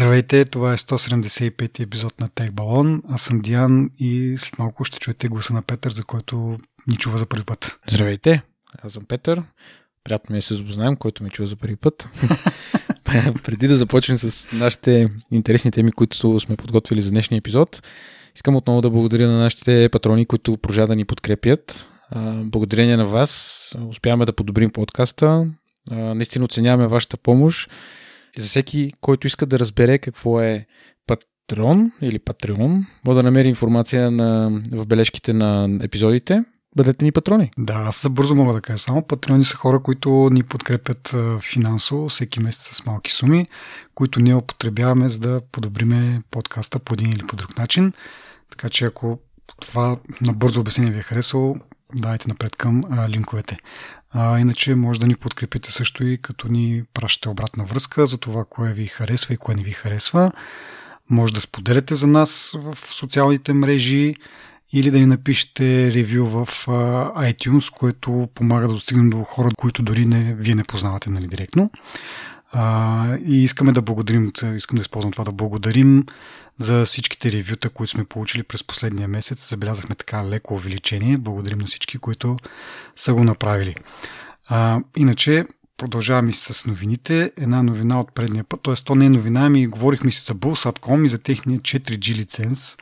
Здравейте, това е 175 епизод на Tech Balloon. Аз съм Диан и след малко ще чуете гласа на Петър, за който ни чува за първи път. Здравейте, аз съм Петър. Приятно ми е да се запознаем, който ми чува за първи път. Преди да започнем с нашите интересни теми, които сме подготвили за днешния епизод, искам отново да благодаря на нашите патрони, които продължават да ни подкрепят. Благодарение на вас успяваме да подобрим подкаста. Наистина оценяваме вашата помощ. И за всеки, който иска да разбере какво е патрон или патреон, може да намери информация в бележките на епизодите. Бъдете ни патрони. Да, аз бързо мога да кажа само. Патреони са хора, които ни подкрепят финансово всеки месец с малки суми, които ние употребяваме, за да подобриме подкаста по един или по друг начин. Така че ако това набързо обяснение ви е харесало, давайте напред към линковете. Иначе може да ни подкрепите също и като ни пращате обратна връзка за това, кое ви харесва и кое не ви харесва. Може да споделяте за нас в социалните мрежи или да ни напишете ревю в iTunes, което помага да достигнем до хора, които дори вие не познавате, нали, директно. И искаме да благодарим, искам да използвам това, да благодарим за всичките ревюта, които сме получили през последния месец. Забелязахме така леко увеличение. Благодарим на всички, които са го направили. Иначе продължаваме с новините. Една новина от предния път, т.е. то не е новина, ами говорихме си за Bull.com и за техния 4G лиценз.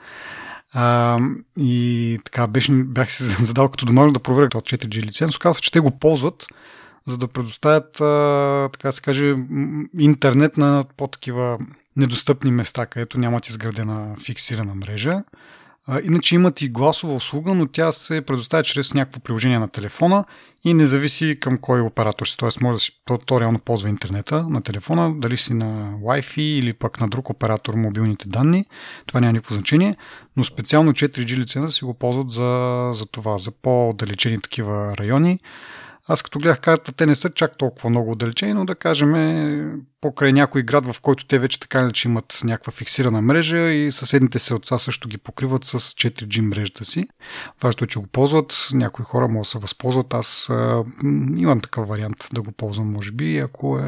И така бях си задал като домашно да проверя това 4G лиценз. Оказва, че те го ползват, за да предоставят, така да се каже, интернет на по-такива недостъпни места, където нямат изградена фиксирана мрежа. Иначе имат и гласова услуга, но тя се предоставя чрез някакво приложение на телефона и не зависи към кой оператор си. Тоест може да си то реално ползва интернета на телефона, дали си на Wi-Fi или пък на друг оператор мобилните данни. Това няма никакво значение, но специално 4G лиценза си го ползват за това, за по-далечени такива райони. Аз като гледах карта, те не са чак толкова много отдалечени, но да кажем покрай някой град, в който те вече така иначе имат някаква фиксирана мрежа и съседните селца също ги покриват с 4G мрежата си. Важното е, че го ползват, някои хора могат да се възползват. Аз имам такъв вариант да го ползвам, може би, ако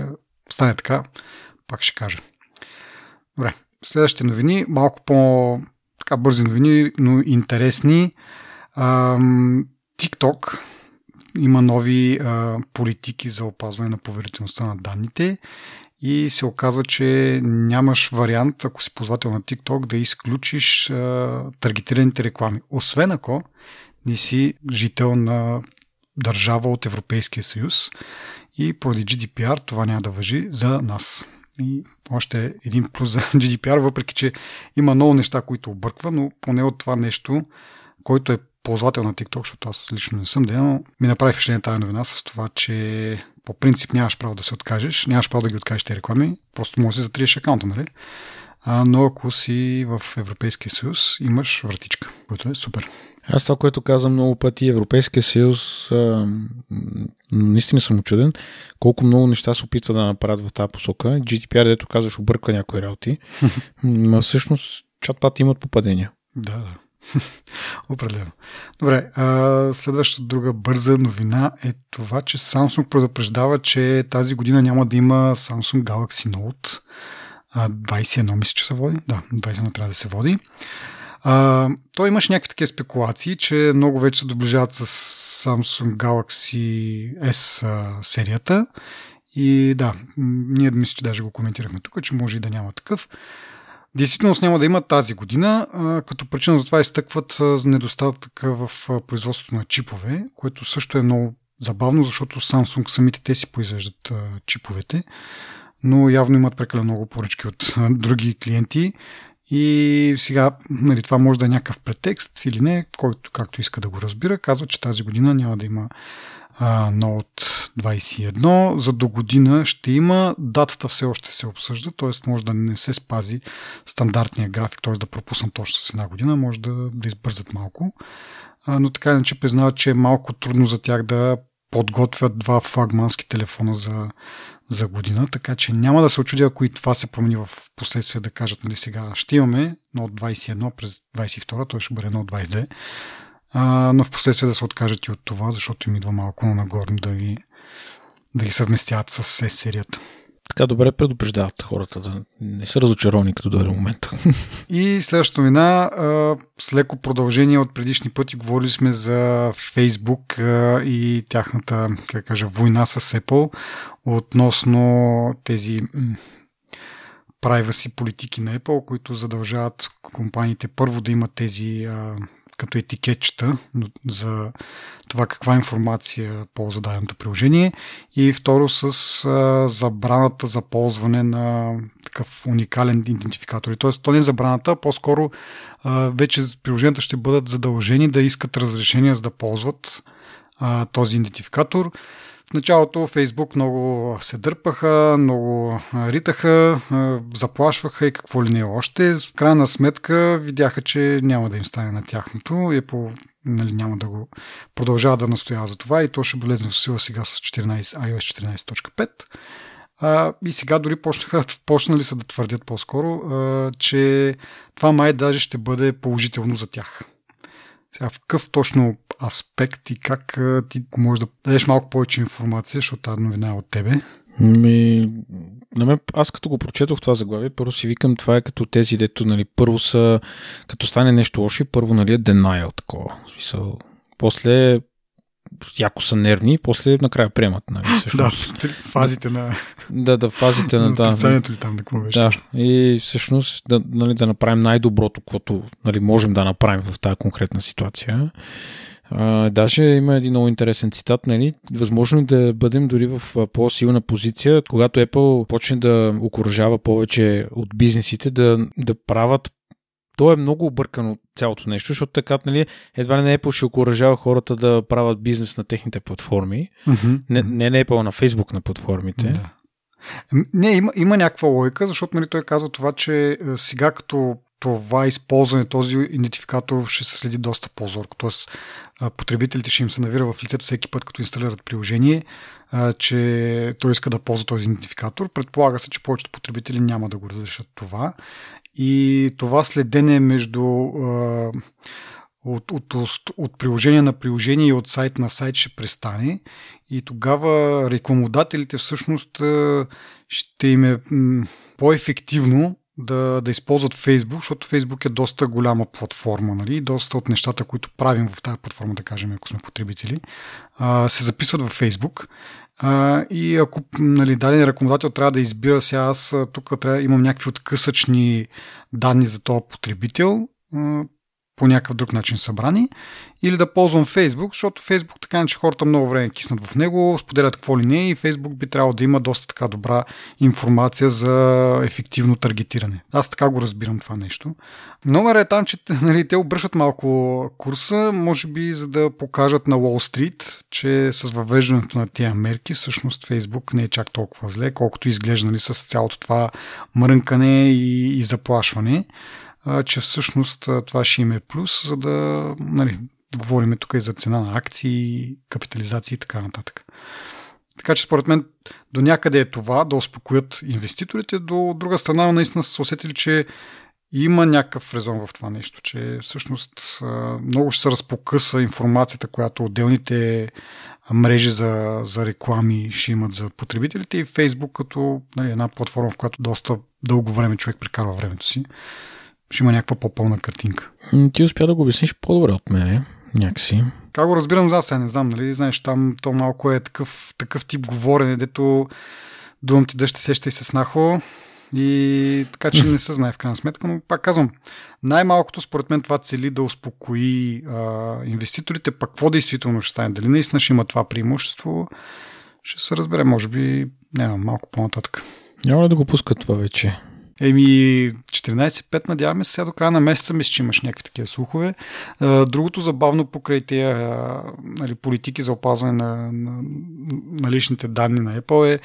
стане така, пак ще кажа. Добре, следващите новини, малко по-така бързи новини, но интересни. TikTok има нови политики за опазване на поверителността на данните и се оказва, че нямаш вариант, ако си ползвател на TikTok, да изключиш таргетираните реклами. Освен ако не си жител на държава от Европейския съюз и поради GDPR това няма да важи за нас. И още един плюс за GDPR, въпреки че има много неща, които обърква, но поне от това нещо, който е ползвател на TikTok, защото аз лично не съм, но ми направи впечатление тази новина с това, че по принцип нямаш право да се откажеш, нямаш право да ги откажеш тези реклами, просто можеш да затриеш акаунта, нали? Но ако си в Европейския съюз, имаш вратичка, което е супер. Аз това, което казвам много пъти, Европейския съюз, наистина съм учуден, колко много неща се опитва да направят в тази посока. GDPR, дето казваш, обърка някои работи, но всъщност чат-пат имат попадения. Да. Определено. Добре, следващата друга бърза новина е това, че Samsung предупреждава, че тази година няма да има Samsung Galaxy Note 21, мисля, че се води. Да, 21 трябва да се води. Той имаше някакви такива спекулации, че много вече се доближават с Samsung Galaxy S серията и да, ние мисля, че даже го коментирахме тук, че може и да няма такъв. Действително няма да има тази година, като причина за това изтъкват недостатъка в производството на чипове, което също е много забавно, защото Samsung самите те си произвеждат чиповете, но явно имат прекалено много поръчки от други клиенти и сега, нали, това може да е някакъв претекст или не, който както иска да го разбира, казва, че тази година няма да има Note 21. За до година ще има. Датата все още се обсъжда, т.е. може да не се спази стандартния график, т.е. да пропуснат точно с една година, може да избързат малко. Но така иначе признават, че е малко трудно за тях да подготвят два флагмански телефона за година, така че няма да се очудя, ако и това се промени в последствие, да кажат, нали, сега ще имаме Note 21 през 22, той ще бъде Note 22. Но в последствие да се откажат и от това, защото им идва малко нагорно да ги съвместяват с S-серията. така добре предупреждават хората да не са разочаровани като дойде момента. И следващата новина, с леко продължение от предишни пъти говорили сме за Facebook и тяхната, как кажа, война с Apple относно тези privacy политики на Apple, които задължават компаниите първо да имат тези като етикетчета за това каква информация ползва даденото приложение, и второ с забраната за ползване на такъв уникален идентификатор. Т.е. то не е забраната, по-скоро вече приложенията ще бъдат задължени да искат разрешения за да ползват този идентификатор. В началото Facebook много се дърпаха, много ритаха, заплашваха и какво ли не още. В крайна сметка видяха, че няма да им стане на тяхното и няма да го продължава да настоява за това, и то ще влезе в сила сега с iOS 14.5. И сега дори почнали са да твърдят по-скоро, че това май даже ще бъде положително за тях. Сега в какъв точно аспект и как ти можеш да дадеш малко повече информация, защото тази новина е от тебе? Аз като го прочетох това заглавие, първо си викам, това е като тези, дето нали, първо са, като стане нещо лошо, първо нали, е denial такова. В смисъл, после яко са нервни, после накрая приемат. Нали, да, фазите на... Да, фазите на... Отрицанието ли там, да какво беше? Да, и всъщност нали, да направим най-доброто, което нали, можем да направим в тази конкретна ситуация. Даже има един много интересен цитат, нали? Възможно да бъдем дори в по-силна позиция, когато Apple почне да окоръжава повече от бизнесите да правят. То е много объркано цялото нещо, защото така, нали, едва ли на Apple ще окоръжава хората да правят бизнес на техните платформи. Mm-hmm. Не на Apple, на Facebook на платформите. Да. Не, има някаква логика, защото нали, той казва това, че сега като това използване, този идентификатор ще се следи доста по-зорко. Тоест, потребителите ще им се навира в лицето всеки път, като инсталират приложение, че той иска да ползва този идентификатор. Предполага се, че повечето потребители няма да го разрешат това. И това следене между от приложение на приложение и от сайт на сайт ще престане. И тогава рекламодателите всъщност ще им е по-ефективно да използват Facebook, защото Facebook е доста голяма платформа, нали? Доста от нещата, които правим в тази платформа, да кажем, ако сме потребители, се записват във Facebook. И ако нали, даден рекламодател трябва да избира сега, аз тук имам някакви откъсъчни данни за този потребител, по някакъв друг начин събрани, или да ползвам Facebook, защото Facebook така не, че хората много време киснат в него, споделят какво ли не, и Facebook би трябвало да има доста така добра информация за ефективно таргетиране. Аз така го разбирам това нещо. Номерът е там, че нали, те обръщат малко курса, може би за да покажат на Wall Street, че с въвеждането на тия мерки всъщност Facebook не е чак толкова зле, колкото изглежда нали, с цялото това мрънкане и заплашване, че всъщност това ще им е плюс, за да нали, говорим тук и за цена на акции, капитализации и така нататък. Така че според мен до някъде е това да успокоят инвеститорите, до друга страна наистина са усетили, че има някакъв резон в това нещо, че всъщност много ще се разпокъса информацията, която отделните мрежи за реклами ще имат за потребителите, и Facebook като нали, една платформа, в която доста дълго време човек прекарва времето си, ще има някаква по-пълна картинка. Ти успя да го обясниш по-добре от мене, някакси. Как го разбирам, сега не знам, нали? Знаеш, там то малко е такъв тип говорене, дето думам ти да ще сеща и се снахо, и така че не се знае в крайна сметка, но пак казвам, най-малкото според мен това цели да успокои инвеститорите, пък какво действително ще стане, дали наистина ще има това преимущество, ще се разбере, може би, малко по-нататък. Няма ли да го пускат това вече? 14.5 надяваме се, сега до края на месеца мисля, че имаш някакви такива слухове. Другото забавно покрай тези нали, политики за опазване на личните данни на Apple е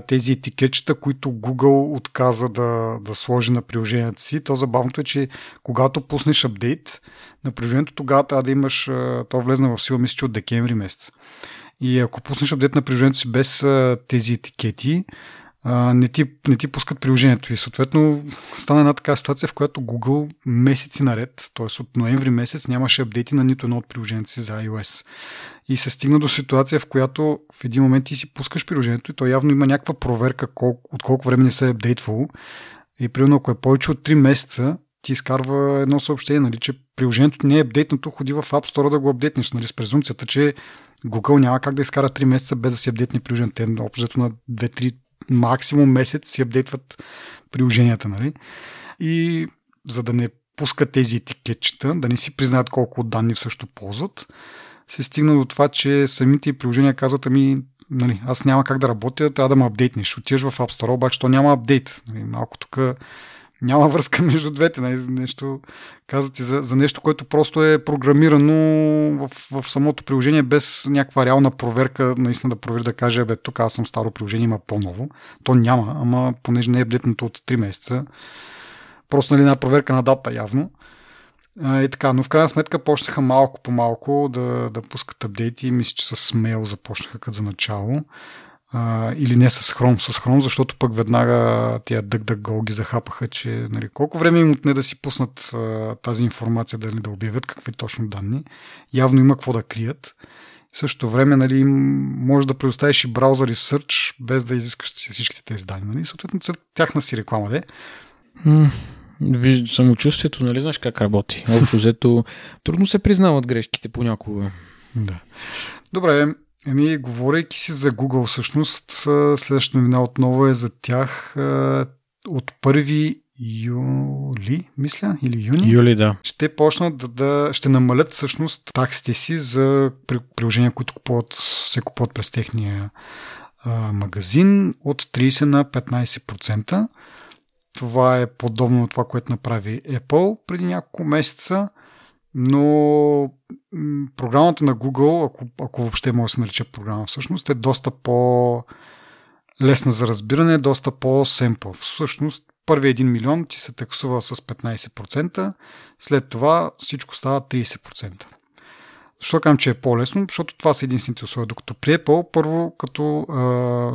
тези етикетчета, които Google отказа да сложи на приложението си. То забавното е, че когато пуснеш апдейт на приложението, тогава трябва да имаш, то влезна в сила мисля, че от декември месец. И ако пуснеш апдейт на приложението си без тези етикети, не ти пускат приложението. И съответно стана една така ситуация, в която Google месеци наред, т.е. от ноември месец, нямаше апдейти на нито едно от приложението си за iOS. И се стигна до ситуация, в която в един момент ти си пускаш приложението и то явно има някаква проверка от колко време не се е апдейтвало. И примерно ако е повече от 3 месеца, ти изкарва едно съобщение, нали, че приложението не е апдейтнато, ходи в App Store да го апдейтнеш, нали, с презумцията, че Google няма как да изкара 3 месеца без да си апдейтне приложението. Те общо на 2-3 максимум месец си апдейтват приложенията, нали? И за да не пускат тези етикетчета, да не си признаят колко данни също ползват, се стигна до това, че самите приложения казват, ами, нали, аз няма как да работя, трябва да ме апдейтнеш. Отиваш в App Store, обаче то няма апдейт. Нали, малко тук няма връзка между двете. Нали, нещо, казвате за нещо, което просто е програмирано в самото приложение без някаква реална проверка, наистина да провери, да каже, бе, тук аз съм старо приложение, има по-ново. То няма, ама понеже не е апдейтнато от 3 месеца. Просто, нали, една проверка на дата явно. И така, но в крайна сметка почнаха малко по малко да пускат апдейти. Мисля, че с Mail започнаха като за начало. Или не с Chrome, защото пък веднага тия DuckDuckGo ги захапаха, че, нали, колко време им отне да си пуснат тази информация, да обявят какви точно данни. Явно има какво да крият. В същото време, нали, можеш да предоставиш и браузър и сърч, без да изискаш всичките тези данни. Нали? Съответно, тяхна си реклама, де. Самочувствието, нали, знаеш как работи. Общо взето, трудно се признават грешките понякога. Да. Добре, еми, говорейки си за Google, всъщност, следващата новина отново е за тях. От 1 юли, мисля, или юни? Юли, да. Ще почнат ще намалят всъщност таксите си за приложения, които се купуват през техния магазин от 30 на 15%. Това е подобно на това, което направи Apple преди няколко месеца, но програмата на Google, ако въобще може да се нарича програма всъщност, е доста по-лесна за разбиране, доста по-семпъл. Всъщност, първи 1 милион ти се таксува с 15%, след това всичко става 30%. Защо казвам, че е по-лесно? Защото това са единствените условия. Докато при Apple, първо, като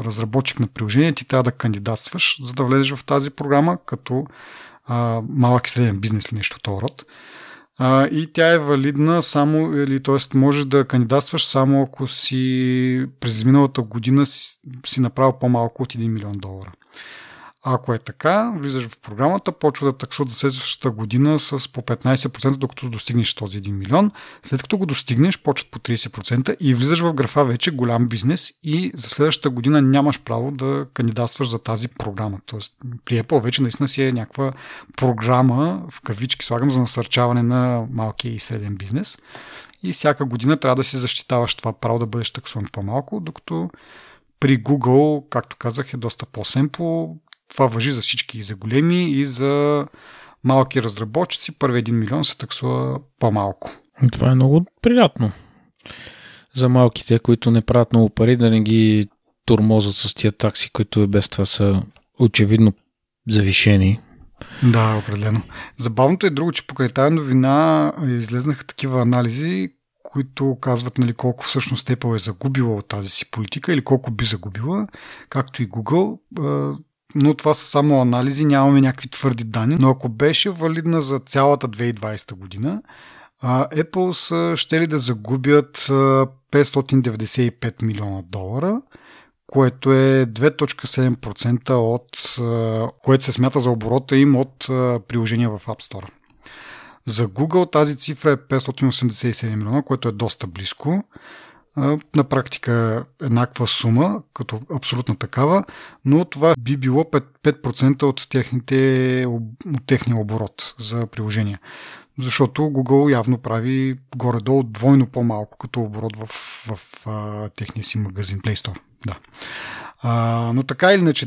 разработчик на приложение, ти трябва да кандидатстваш, за да влезеш в тази програма, като малък и среден бизнес или нещо този род. И тя е валидна само, или т.е. можеш да кандидатстваш само ако си през миналата година си направил по-малко от 1 милион долара. Ако е така, влизаш в програмата, почва да таксуват за следващата година с по 15%, докато достигнеш този 1 милион. След като го достигнеш, почват по 30% и влизаш в графа вече голям бизнес и за следващата година нямаш право да кандидатстваш за тази програма. Тоест, при Apple вече наистина си е някаква програма, в кавички слагам, за насърчаване на малкия и среден бизнес. И всяка година трябва да си защитаваш това право да бъдеш таксуван по-малко, докато при Google, както казах, е доста по-семпло. Това важи за всички, и за големи, и за малки разработчици. Първи 1 милион се таксува по-малко. Това е много приятно. За малките, които не правят много пари, да не ги тормозат с тия такси, които без това са очевидно завишени. Да, определено. Забавното е друго, че покрай тази новина излезнаха такива анализи, които казват, нали, колко всъщност Apple е загубила от тази си политика или колко би загубила, както и Google. Но това са само анализи, нямаме някакви твърди данни. Но ако беше валидна за цялата 2020 година, Apple са щели да загубят 595 милиона долара, което е 2.7% от което се смята за оборота им от приложения в App Store. За Google тази цифра е 587 милиона, което е доста близко. На практика еднаква сума, като абсолютна такава, но това би било 5% от техния оборот за приложения. Защото Google явно прави горе-долу двойно по-малко като оборот в техния си магазин Play Store. Да. Но така или иначе,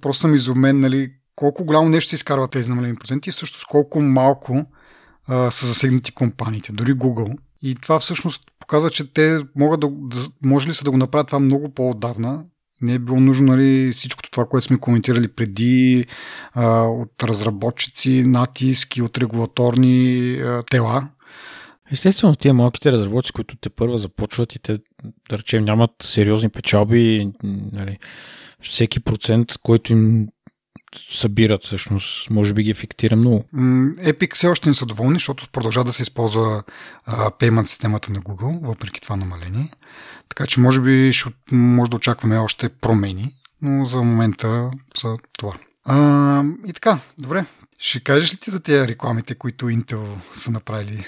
просто съм изумен, нали, колко голямо нещо се изкарва тези намалени проценти и всъщност колко малко са засегнати компаниите, дори Google. И това всъщност показва, че те могат може ли са да го направят това много по-отдавна. Не е било нужно, нали, всичкото това, което сме коментирали преди от разработчици, натиски, от регулаторни тела. Естествено, тия малките разработчици, които те първа започват и те, да речем, нямат сериозни печалби, нали, всеки процент, който им събират, всъщност, може би ги ефектира много. Epic все още не са доволни, защото продължава да се използва payment системата на Google, въпреки това намаление. Така че може би може да очакваме още промени, но за момента са това. И така, добре. Ще кажеш ли ти за тези рекламите, които Intel са направили?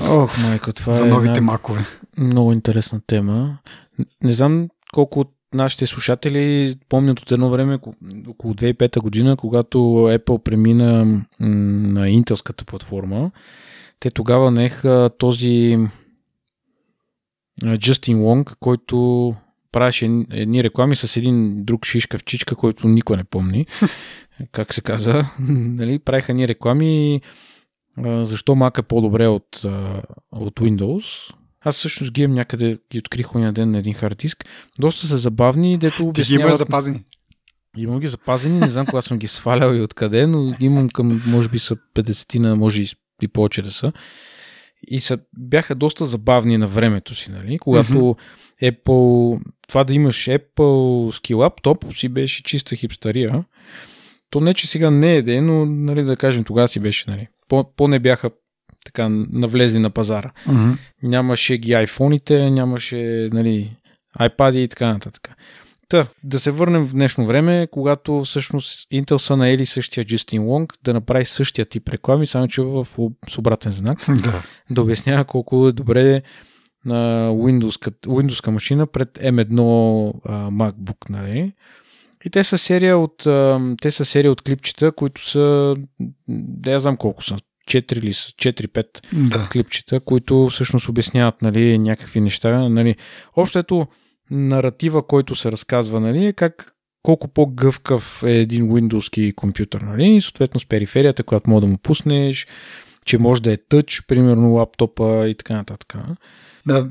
Ох, майко, това за новите макове. Много интересна тема. Не знам колко от нашите слушатели помнят от едно време, около 2005 година, когато Apple премина на интелската платформа. Те тогава наеха този Justin Wong, който правеше едни реклами с един друг шишкавчичка, който никой не помни. Как се каза? Нали? Правиха ни реклами защо Mac е по-добре от Windows. Аз всъщност ги имам някъде, ги открих оня ден на един хард диск. Доста са забавни, дето обясняват... Ти ги имаш запазени? Имам ги запазени, не знам кога съм ги свалял и откъде, но имам към, може би са 50-тина, може и повече да са. И бяха доста забавни на времето си, нали? Когато Apple... Това да имаш Apple-ски лаптоп си беше чиста хипстария. То не, че сега не е ден, но нали, да кажем, тогава си беше, нали? По-не бяха така навлезли на пазара. Uh-huh. Нямаше ги айфоните, нямаше нали, айпади и така нататък. Та, да се върнем в днешно време, когато всъщност Intel са наели същия Justin Wong да направи същия тип реклами, само че с обратен знак. Да обяснява колко е добре на Windows-ка машина пред M1 MacBook. Нали? И те са серия от клипчета, които са, да я знам колко са, 4 или 4-5 клипчета, които всъщност обясняват нали, някакви неща. Нали. Общо ето наратива, който се разказва, нали, е как колко по-гъвкав е един Windows-ки компютър. Нали. И съответно с периферията, която може да му пуснеш, че може да е тъч, примерно лаптопа и така нататък. Да,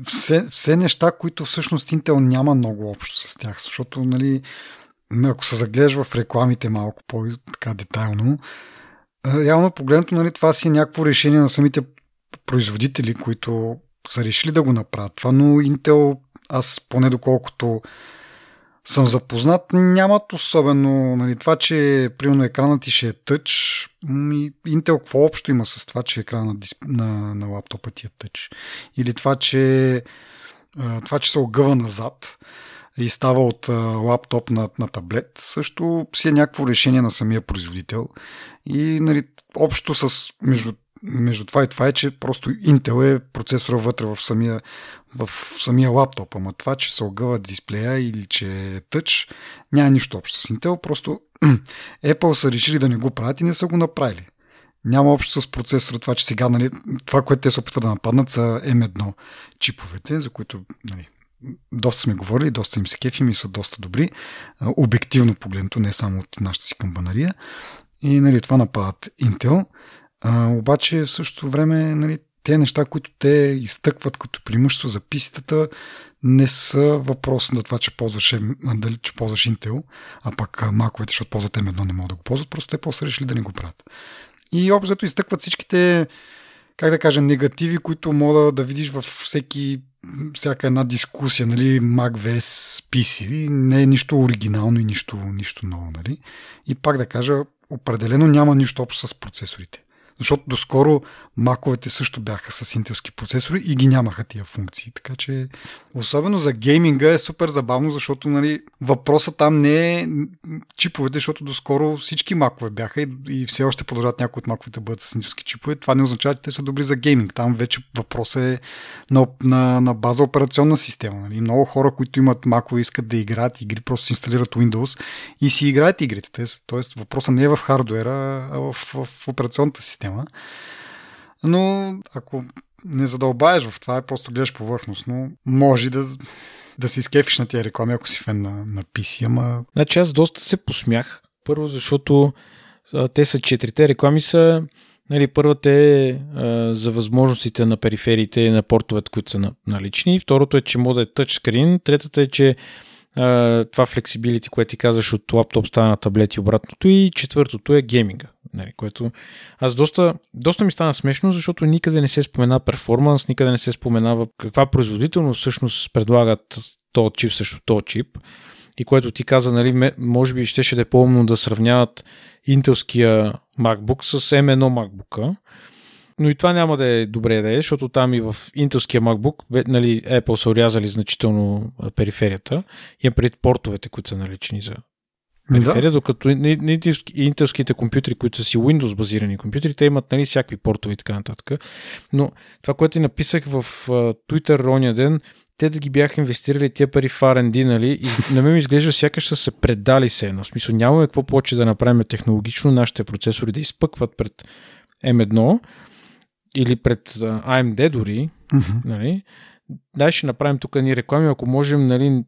все неща, които всъщност Intel няма много общо с тях, защото нали, ако се заглежда в рекламите малко по-така детайлно, реално погледнато, нали, това си е някакво решение на самите производители, които са решили да го направят това, но Intel, аз поне доколкото съм запознат, нямат особено нали, това, че примерно екранът ти ще е тъч. Intel какво общо има с това, че екранът на лаптопа ти е тъч? Или това, че се огъва назад и става от лаптоп на таблет, също си е някакво решение на самия производител. И нали, общо между това и това е, че просто Intel е процесора вътре в самия лаптоп. Ама това, че се огъва дисплея или че е тъч, няма нищо общо с Intel. Просто Apple са решили да не го правят и не са го направили. Няма общо с процесора това, че сега нали, това, което те се опитват да нападнат са M1 чиповете, за които... Нали, доста сме говорили, доста им се кефим и са доста добри, обективно погледнато, не само от нашата си камбанария. И нали, това нападат Intel. Обаче в същото време нали, те неща, които те изтъкват като преимущество за PC-тата, не са въпрос на това, че ползваш Intel, а пък маковете, защото ползват M1, не могат да го ползват, просто те после решили да не го правят. И обзето изтъкват всичките, как да кажа, негативи, които мога да видиш във всяка една дискусия, нали, Mac vs PC, не е нищо оригинално и нищо ново, нали. И пак да кажа, определено няма нищо общо с процесорите. Защото доскоро маковете също бяха с интелски процесори и ги нямаха тия функции. Така че, особено за гейминга е супер забавно, защото нали, въпросът там не е чиповете, защото доскоро всички макове бяха и все още продължават някои от маковете да бъдат с интелски чипове. Това не означава, че те са добри за гейминг. Там вече въпросът е на база операционна система. Нали. Много хора, които имат макове, искат да играят игри, просто си инсталират Windows и си играят игрите. Тоест, въпросът не е в хардуера, а в операционната система. Но ако не задълбаеш в това, просто гледаш повърхностно, може да се изкефиш на тия реклами, ако си фен на PC, ама... Значи аз доста се посмях. Първо, защото те са четирите реклами са... Нали, първата е за възможностите на перифериите и на портовете, които са налични. Второто е, че може да е тъчскрин. Третата е, че това флексибилити, което ти казваш от лаптоп стана на таблет и обратното. И четвъртото е гейминга. Нали, което аз доста ми стана смешно, защото никъде не се спомена перформанс, никъде не се споменава каква производителност всъщност предлагат този чип също този чип. И което ти каза, нали, може би щеше да е по-умно да сравняват интелския MacBook с M1 MacBook-а. Но и това няма да е добре да е, защото там и в интелския MacBook, нали, Apple са урязали значително периферията. Имам пред портовете, които са налични за периферия, да. Докато интелските компютри, които са си Windows базирани компютри, те имат, нали, всякакви портове и така нататък. Но това, което написах в Twitter ония ден, те да ги бяха инвестирали тия пари в R&D, нали, и на мен ми изглежда сякаш са се предали се едно. В смисъл, нямаме какво повече да направим технологично нашите процесори да изпъкват пред M1 или пред AMD дори. Mm-hmm. Нали. Дай ще направим тук ни реклами, ако можем, нали,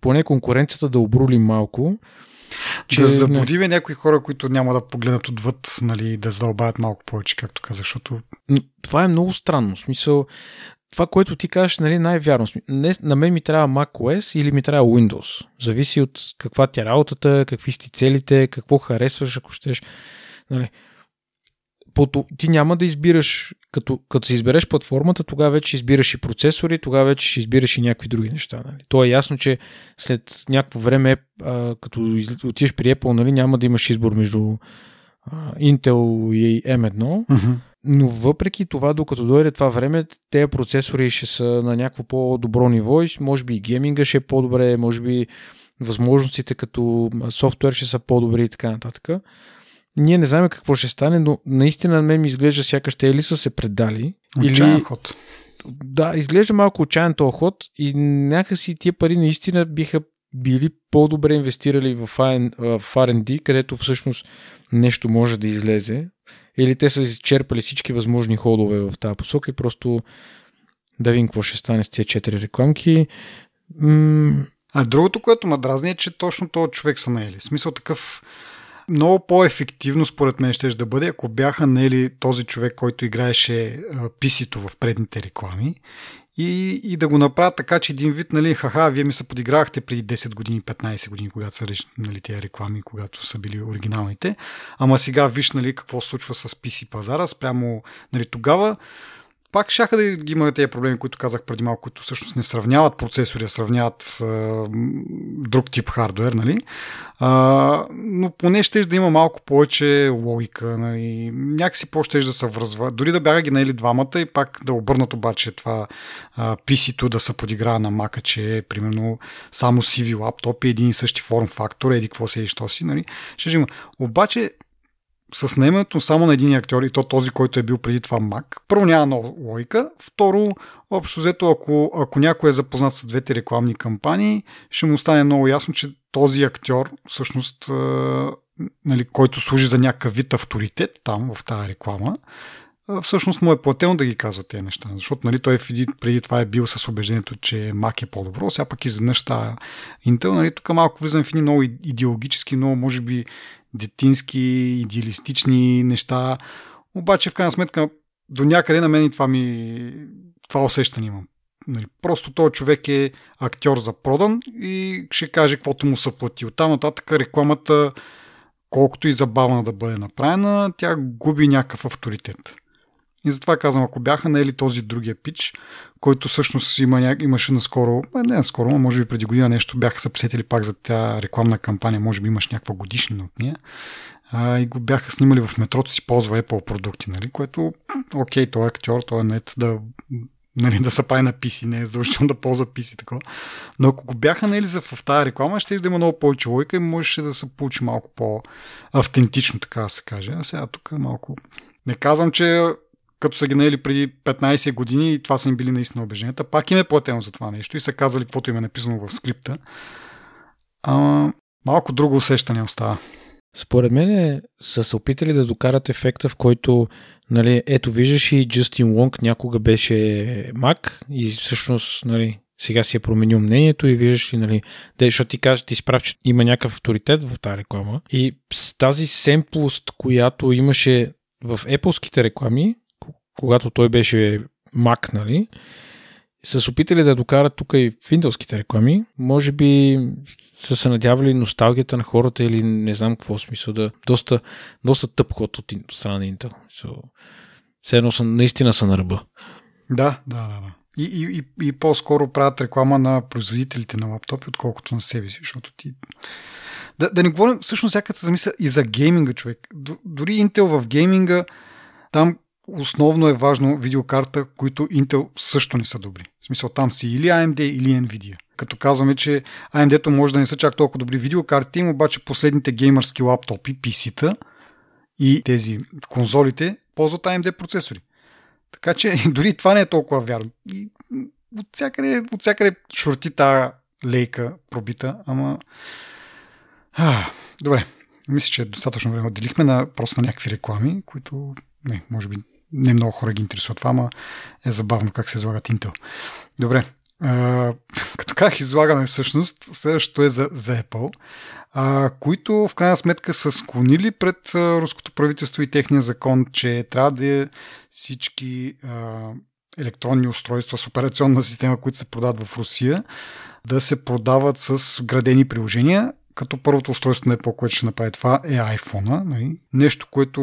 поне конкуренцията да обрули малко. Че да заблудиме някои хора, които няма да погледнат отвъд, нали, да задълбаят малко повече, както казах, защото... Това е много странно. В смисъл, това, което ти кажеш, нали, най-вярно. На мен ми трябва macOS или ми трябва Windows. Зависи от каква ти е работата, какви си целите, какво харесваш, ако щеш. Нали. Ти няма да избираш, като си избереш платформата, тогава вече избираш и процесори, тогава вече ще избираш и някакви други неща. Нали. То е ясно, че след някакво време, като отидеш при Apple, нали, няма да имаш избор между Intel и M1, mm-hmm. Но въпреки това, докато дойде това време, тези процесори ще са на някакво по-добро ниво и може би и гейминга ще е по-добре, може би възможностите като софтуер ще са по-добри и така нататък. Ние не знаем какво ще стане, но наистина на мен ми изглежда сякаш те или са се предали. Отчаян или... ход. Да, изглежда малко отчаян този ход и някакси тия пари наистина биха били по-добре инвестирали в R&D, където всъщност нещо може да излезе. Или те са изчерпали всички възможни ходове в тази посока и просто да видим какво ще стане с тези 4 рекламки. А другото, което ме дразни, е, че точно този човек са наели. В смисъл такъв много по-ефективно според мен ще да бъде, ако бяха наели този човек, който играеше PC-то в предните реклами и да го направят така, че един вид, нали, ха-ха, вие ми се подиграхте преди 10 години, 15 години, когато са, нали, тези реклами, когато са били оригиналните, ама сега виж, нали, какво се случва с PC пазара, спрямо, нали, тогава пак щяха да ги имаме тези проблеми, които казах преди малко, които всъщност не сравняват процесори, а сравняват друг тип хардуер, нали? Но поне щеш да има малко повече логика, нали? Някакси по-щеш да се връзва. Дори да бяха ги наели двамата и пак да обърнат обаче това PC-то да се подиграва на Mac-а, че е примерно само CV лаптоп и един и същи форм фактор, еди какво се и що си, нали? Ще има. Обаче с наемането само на един актьор и то този, който е бил преди това Mac. Първо, няма нова логика. Второ, общо взето, ако някой е запознат с двете рекламни кампании, ще му стане много ясно, че този актьор, всъщност, нали, който служи за някакъв вид авторитет там, в тази реклама, всъщност му е платено да ги казва тези неща. Защото, нали, той преди това е бил с убеждението, че Mac е по-добро. Сега пък изведнъж става Intel. Нали, тук малко влизам в едни много идеологически, много, може би, детински, идеалистични неща. Обаче, в крайна сметка, до някъде на мен и това усещане имам. Нали, просто този човек е актьор за продан и ще каже каквото му са платил. Там нататък рекламата, колкото и забавна да бъде направена, тя губи някакъв авторитет. И затова казвам, ако бяха наели този другия пич, който всъщност имаше наскоро, не наскоро, може би преди година нещо, бяха се посетили пак за тя рекламна кампания, може би имаш някаква годишнина от нея, и го бяха снимали в метрото, си ползва Apple продукти, нали, което, окей, той е актьор, той е нет да, нали, да се прави на PC, не е задължително да ползва PC, такова. Но ако го бяха наели в тази реклама, ще да има много повече логика и можеше да се получи малко по-автентично, така да се каже. А сега тук малко... Не казвам, че като са ги наели преди 15 години и това са им били наистина убежденията. Пак им е платено за това нещо и са казали каквото им е написано в скрипта. Малко друго усещане остава. Според мен са се опитали да докарат ефекта, в който, нали, ето виждаш и Justin Wong някога беше Mac и всъщност, нали, сега си е променил мнението и виждаш ли, нали, защото ти кажеш, ти справ, че има някакъв авторитет в тази реклама и с тази семплост, която имаше в Apple-ските реклами, когато той беше Mac, нали, са се опитали да докарат тук и Windows-ките реклами. Може би са се надявали носталгията на хората или не знам какво смисъл да... Доста тъп ход от страна на Intel. Все едно наистина са на ръба. Да. И по-скоро правят реклама на производителите на лаптопи, отколкото на себе си, защото ти... Да не говорим, всъщност всякът се замисля и за гейминга, човек. Дори Intel в гейминга, там основно е важно видеокарта, които Intel също не са добри. В смисъл, там си или AMD, или Nvidia. Като казваме, че AMD-то може да не са чак толкова добри видеокарти, им обаче последните геймърски лаптопи, PC-та и тези конзолите ползват AMD процесори. Така че дори това не е толкова вярно. И от всякъде шурти тая лейка пробита, ама... Добре, мисля, че достатъчно време отделихме на някакви реклами, които може би не много хора ги интересуват това, ама е забавно как се излагат Intel. Добре, като как излагаме всъщност, следващото е за Apple, които в крайна сметка са склонили пред руското правителство и техния закон, че трябва да е всички електронни устройства с операционна система, които се продават в Русия, да се продават с градени приложения, като първото устройство на Apple, което ще направи това, е iPhone-а. Нали? Нещо, което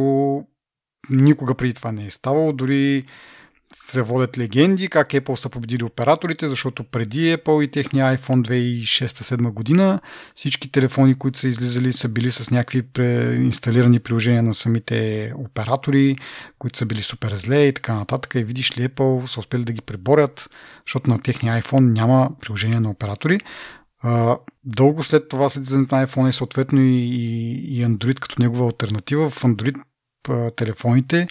никога преди това не е ставало. Дори се водят легенди как Apple са победили операторите, защото преди Apple и техния iPhone 2006-2007 година всички телефони, които са излизали, са били с някакви преинсталирани приложения на самите оператори, които са били супер зле и така нататък. И видиш ли, Apple са успели да ги преборят, защото на техния iPhone няма приложения на оператори. Дълго след това, след излизането на iPhone и съответно и Android като негова алтернатива, в Android телефоните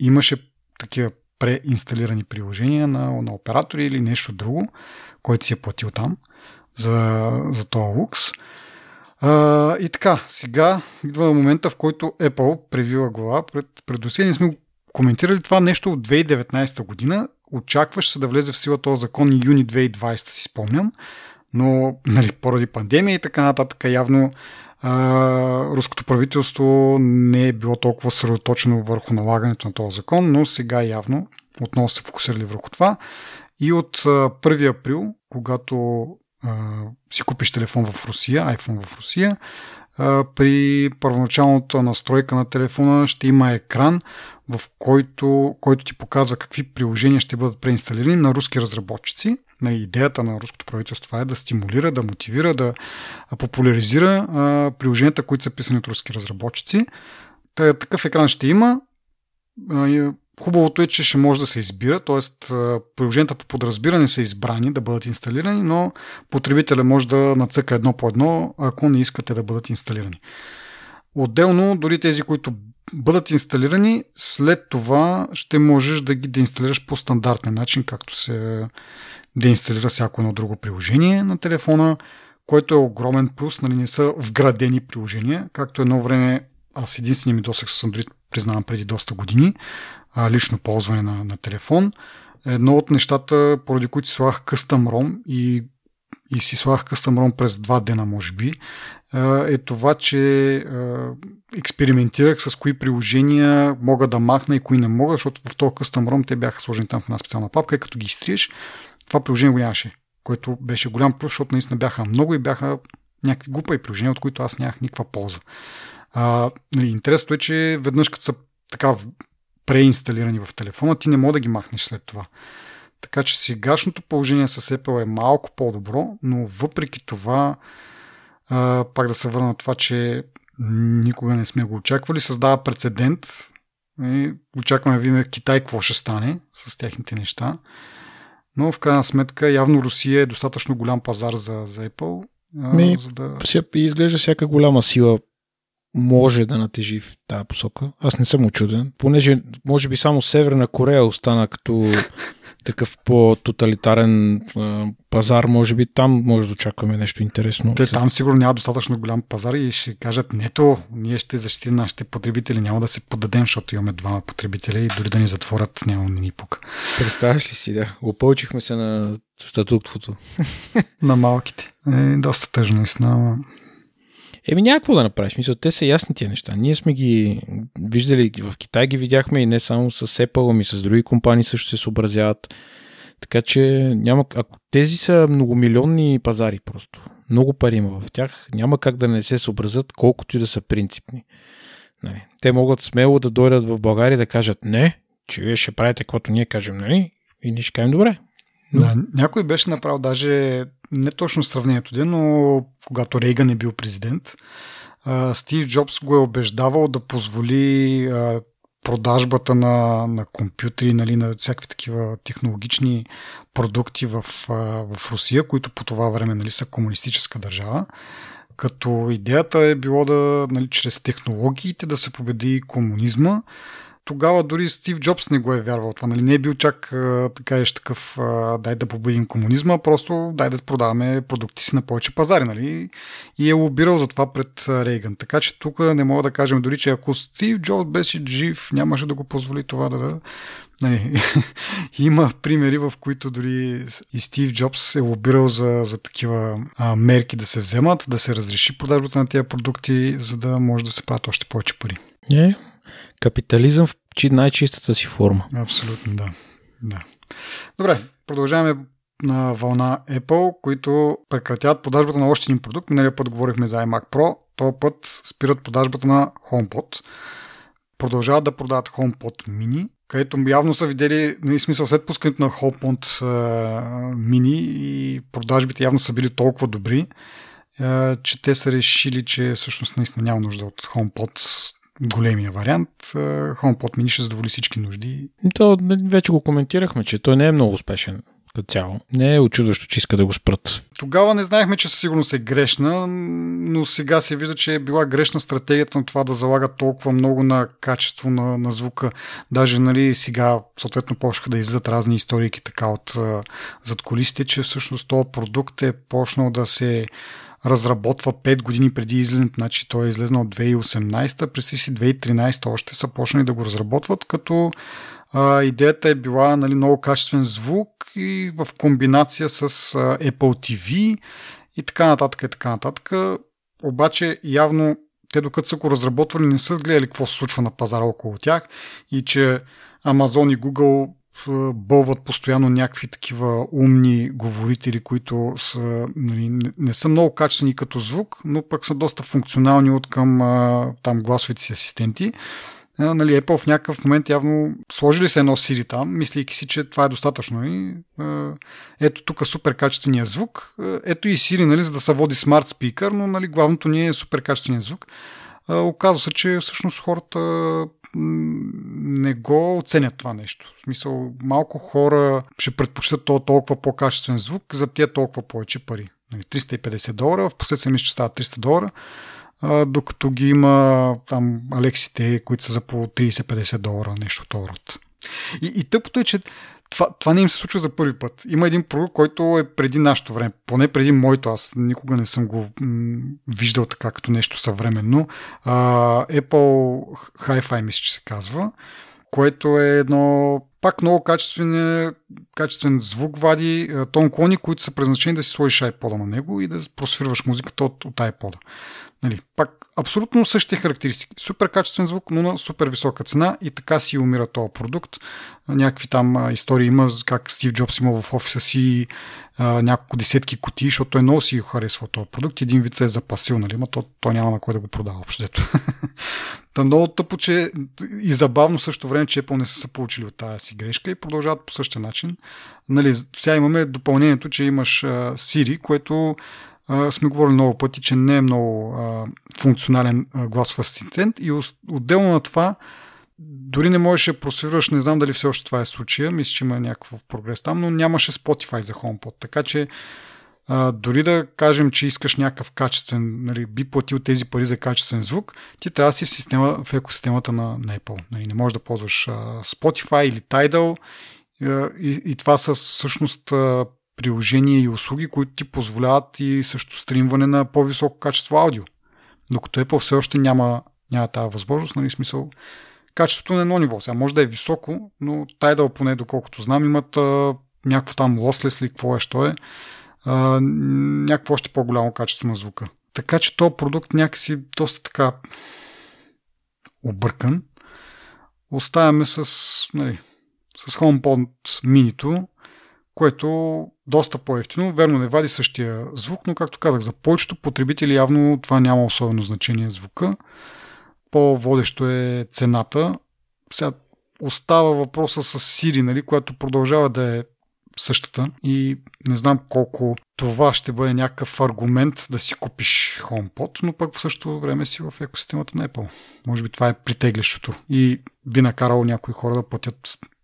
имаше такива преинсталирани приложения на оператори или нещо друго, който си е платил там за този лукс. И така, сега идва момента, в който Apple превила глава пред Русия. Ние сме го коментирали това нещо от 2019 година. Очакваше се да влезе в сила този закон юни 2020, си спомням. Но нали, поради пандемия и така нататък явно руското правителство не е било толкова съсредоточено върху налагането на този закон, но сега явно отново се фокусирали върху това. И от 1 април, когато си купиш телефон в Русия, iPhone в Русия, при първоначалната настройка на телефона ще има екран, в който ти показва какви приложения ще бъдат преинсталирани на руски разработчици. Идеята на руското правителство е да стимулира, да мотивира, да популяризира приложенията, които са писани от руски разработчици. Такъв екран ще има. Хубавото е, че ще може да се избира, т.е. приложенията по подразбиране са избрани да бъдат инсталирани, но потребителя може да нацъка едно по едно, ако не искате да бъдат инсталирани. Отделно, дори тези, които бъдат инсталирани, след това ще можеш да ги деинсталираш по стандартен начин, както се деинсталира всяко едно друго приложение на телефона, което е огромен плюс, нали, не са вградени приложения, както едно време аз единствения ми досег с Android, признавам, преди доста години, лично ползване на телефон. Едно от нещата, поради които си слагах Custom ROM и си слагах Custom ROM през 2 дена, може би, е това, че експериментирах с кои приложения мога да махна и кои не мога, защото в този Custom ROM те бяха сложени там в една специална папка и като ги изтриеш, това приложение го нямаше, което беше голям плюс, защото наистина бяха много и бяха някакви глупави приложения, от които аз нямах никаква полза. Интересното е, че веднъж като са така преинсталирани в телефона, ти не може да ги махнеш след това. Така че сегашното положение с Apple е малко по-добро, но въпреки това, пак да се върна на това, че никога не сме го очаквали, създава прецедент. Очакваме да видим Китай какво ще стане с техните неща. Но в крайна сметка явно Русия е достатъчно голям пазар за Apple. Изглежда всяка голяма сила може да натежи в тази посока. Аз не съм учуден, понеже може би само Северна Корея остана като такъв по-тоталитарен пазар, може би там може да очакваме нещо интересно. Там сигурно няма достатъчно голям пазар и ще кажат, ние ще защитим нашите потребители, няма да се поддадем, защото имаме двама потребителя и дори да ни затворят, няма да ни пука. Представяш ли си, да? Опълчихме се на статуквото. На малките. Доста тъжно, наистина. Някакво да направиш. Мисля, те са ясни тия неща. Ние сме ги виждали, в Китай ги видяхме и не само с Apple, ами с други компании също се съобразяват. Така че няма. Ако тези са многомилионни пазари просто. Много пари има в тях. Няма как да не се съобразят, колкото и да са принципни. Нали. Те могат смело да дойдат в България да кажат не, че вие ще правите каквото ние кажем, нали? И ние ще кажем добре. Но... Да, някой беше направил даже не точно сравнението де, но когато Рейган е бил президент, Стив Джобс го е убеждавал да позволи продажбата на компютри, нали, на всякакви такива технологични продукти в Русия, които по това време, нали, са комунистическа държава. Като идеята е било да, нали, чрез технологиите да се победи комунизма. Тогава дори Стив Джобс не го е вярвал това. Нали? Не е бил чак така еш такъв дай да победим комунизма, просто дай да продаваме продукти си на повече пазари. Нали? И е лобирал за това пред Рейган. Така че тук не мога да кажем дори, че ако Стив Джобс беше жив, нямаше да го позволи това да... Нали, има примери, в които дори и Стив Джобс е лобирал за такива мерки да се вземат, да се разреши продажбата на тези продукти, за да може да се правят още повече пари. Yeah. Капитализъм в най-чистата си форма. Абсолютно, да. Добре, продължаваме на вълна Apple, които прекратяват продажбата на още един продукт. Миналия път говорихме за iMac Pro, този път спират продажбата на HomePod. Продължават да продават HomePod Mini, където явно са видели, нали, смисъл, след пускането на HomePod Mini и продажбите явно са били толкова добри, че те са решили, че всъщност наистина няма нужда от HomePod, големия вариант. HomePod Mini ще задоволи всички нужди. То вече го коментирахме, че той не е много успешен като цяло. Не е очудващо, че иска да го спрат. Тогава не знаехме, че със сигурност е грешна, но сега се вижда, че е била грешна стратегията на това да залага толкова много на качество на звука. Даже, нали, сега съответно почнаха да излизат разни историйки така от зад колисите, че всъщност този продукт е почнал да се разработва 5 години преди излизането, значи той е излезнал от 2018, през си 2013 още са почнали да го разработват, като идеята е била, нали, много качествен звук и в комбинация с Apple TV и така нататък и така нататък. Обаче явно те докато са го разработвали не са гледали какво се случва на пазара около тях и че Amazon и Google бълват постоянно някакви такива умни говорители, които са, нали, не са много качествени като звук, но пък са доста функционални от към там гласовите си асистенти. Нали, Apple в някакъв момент явно сложили се едно Siri там, мислейки си, че това е достатъчно. И, ето тук супер качествения звук. Ето и Siri, нали, за да се води смарт спикър, но, нали, главното ни е супер качествения звук. Оказва се, че всъщност хората не го оценят това нещо. В смисъл, малко хора ще предпочитат толкова по-качествен звук за тия толкова повече пари. $350, впоследствие мисля, че стават $300, докато ги има там Алексите, които са за по $30-50, нещо от този род. И тъпото е, че това не им се случва за първи път. Има един продукт, който е преди нашето време, поне преди моето, аз никога не съм го виждал така като нещо съвременно. Apple Hi-Fi, мисля, че се казва, което е едно пак много качествен звук, вади тонклони, които са предназначени да си сложиш iPod-а на него и да просвирваш музиката от iPod-а. Нали, пак абсолютно същите характеристики. Супер качествен звук, но на супер висока цена и така си умира този продукт. Някакви там истории има, как Стив Джобс имал в офиса си няколко десетки кутии, защото той много си харесва този продукт. Един вид се е запасил, нали, но то няма на кой да го продава общо. Та много тъпо, че и забавно също време, че Apple не са получили от тази си грешка и продължават по същия начин. Нали, сега имаме допълнението, че имаш Siri, което сме говорили много пъти, че не е много функционален гласов асистент и отделно на това дори не можеше да просвирваш, не знам дали все още това е случая, мисля, че има някакъв прогрес там, но нямаше Spotify за HomePod, така че дори да кажем, че искаш някакъв качествен, нали, би платил тези пари за качествен звук, ти трябва да си в екосистемата на Apple. Нали, не можеш да ползваш Spotify или Tidal и това са всъщност приложения и услуги, които ти позволяват и също стримване на по-високо качество аудио. Докато Apple все още няма тази възможност, нали, смисъл. Качеството на едно ниво. Сега може да е високо, но Tidal поне, доколкото знам, имат някакво там lossless ли, какво е, що е, някакво още по-голямо качество на звука. Така че този продукт някакси доста така объркан. Оставяме с HomePod Mini-то, което доста по-евтино, верно не вади същия звук, но както казах, за повечето потребители явно това няма особено значение звука. По-водещо е цената. Сега остава въпроса с Siri, нали, която продължава да е същата и не знам колко това ще бъде някакъв аргумент да си купиш HomePod, но пък в същото време си в екосистемата на Apple. Може би това е притеглящото и би накарало някои хора да платят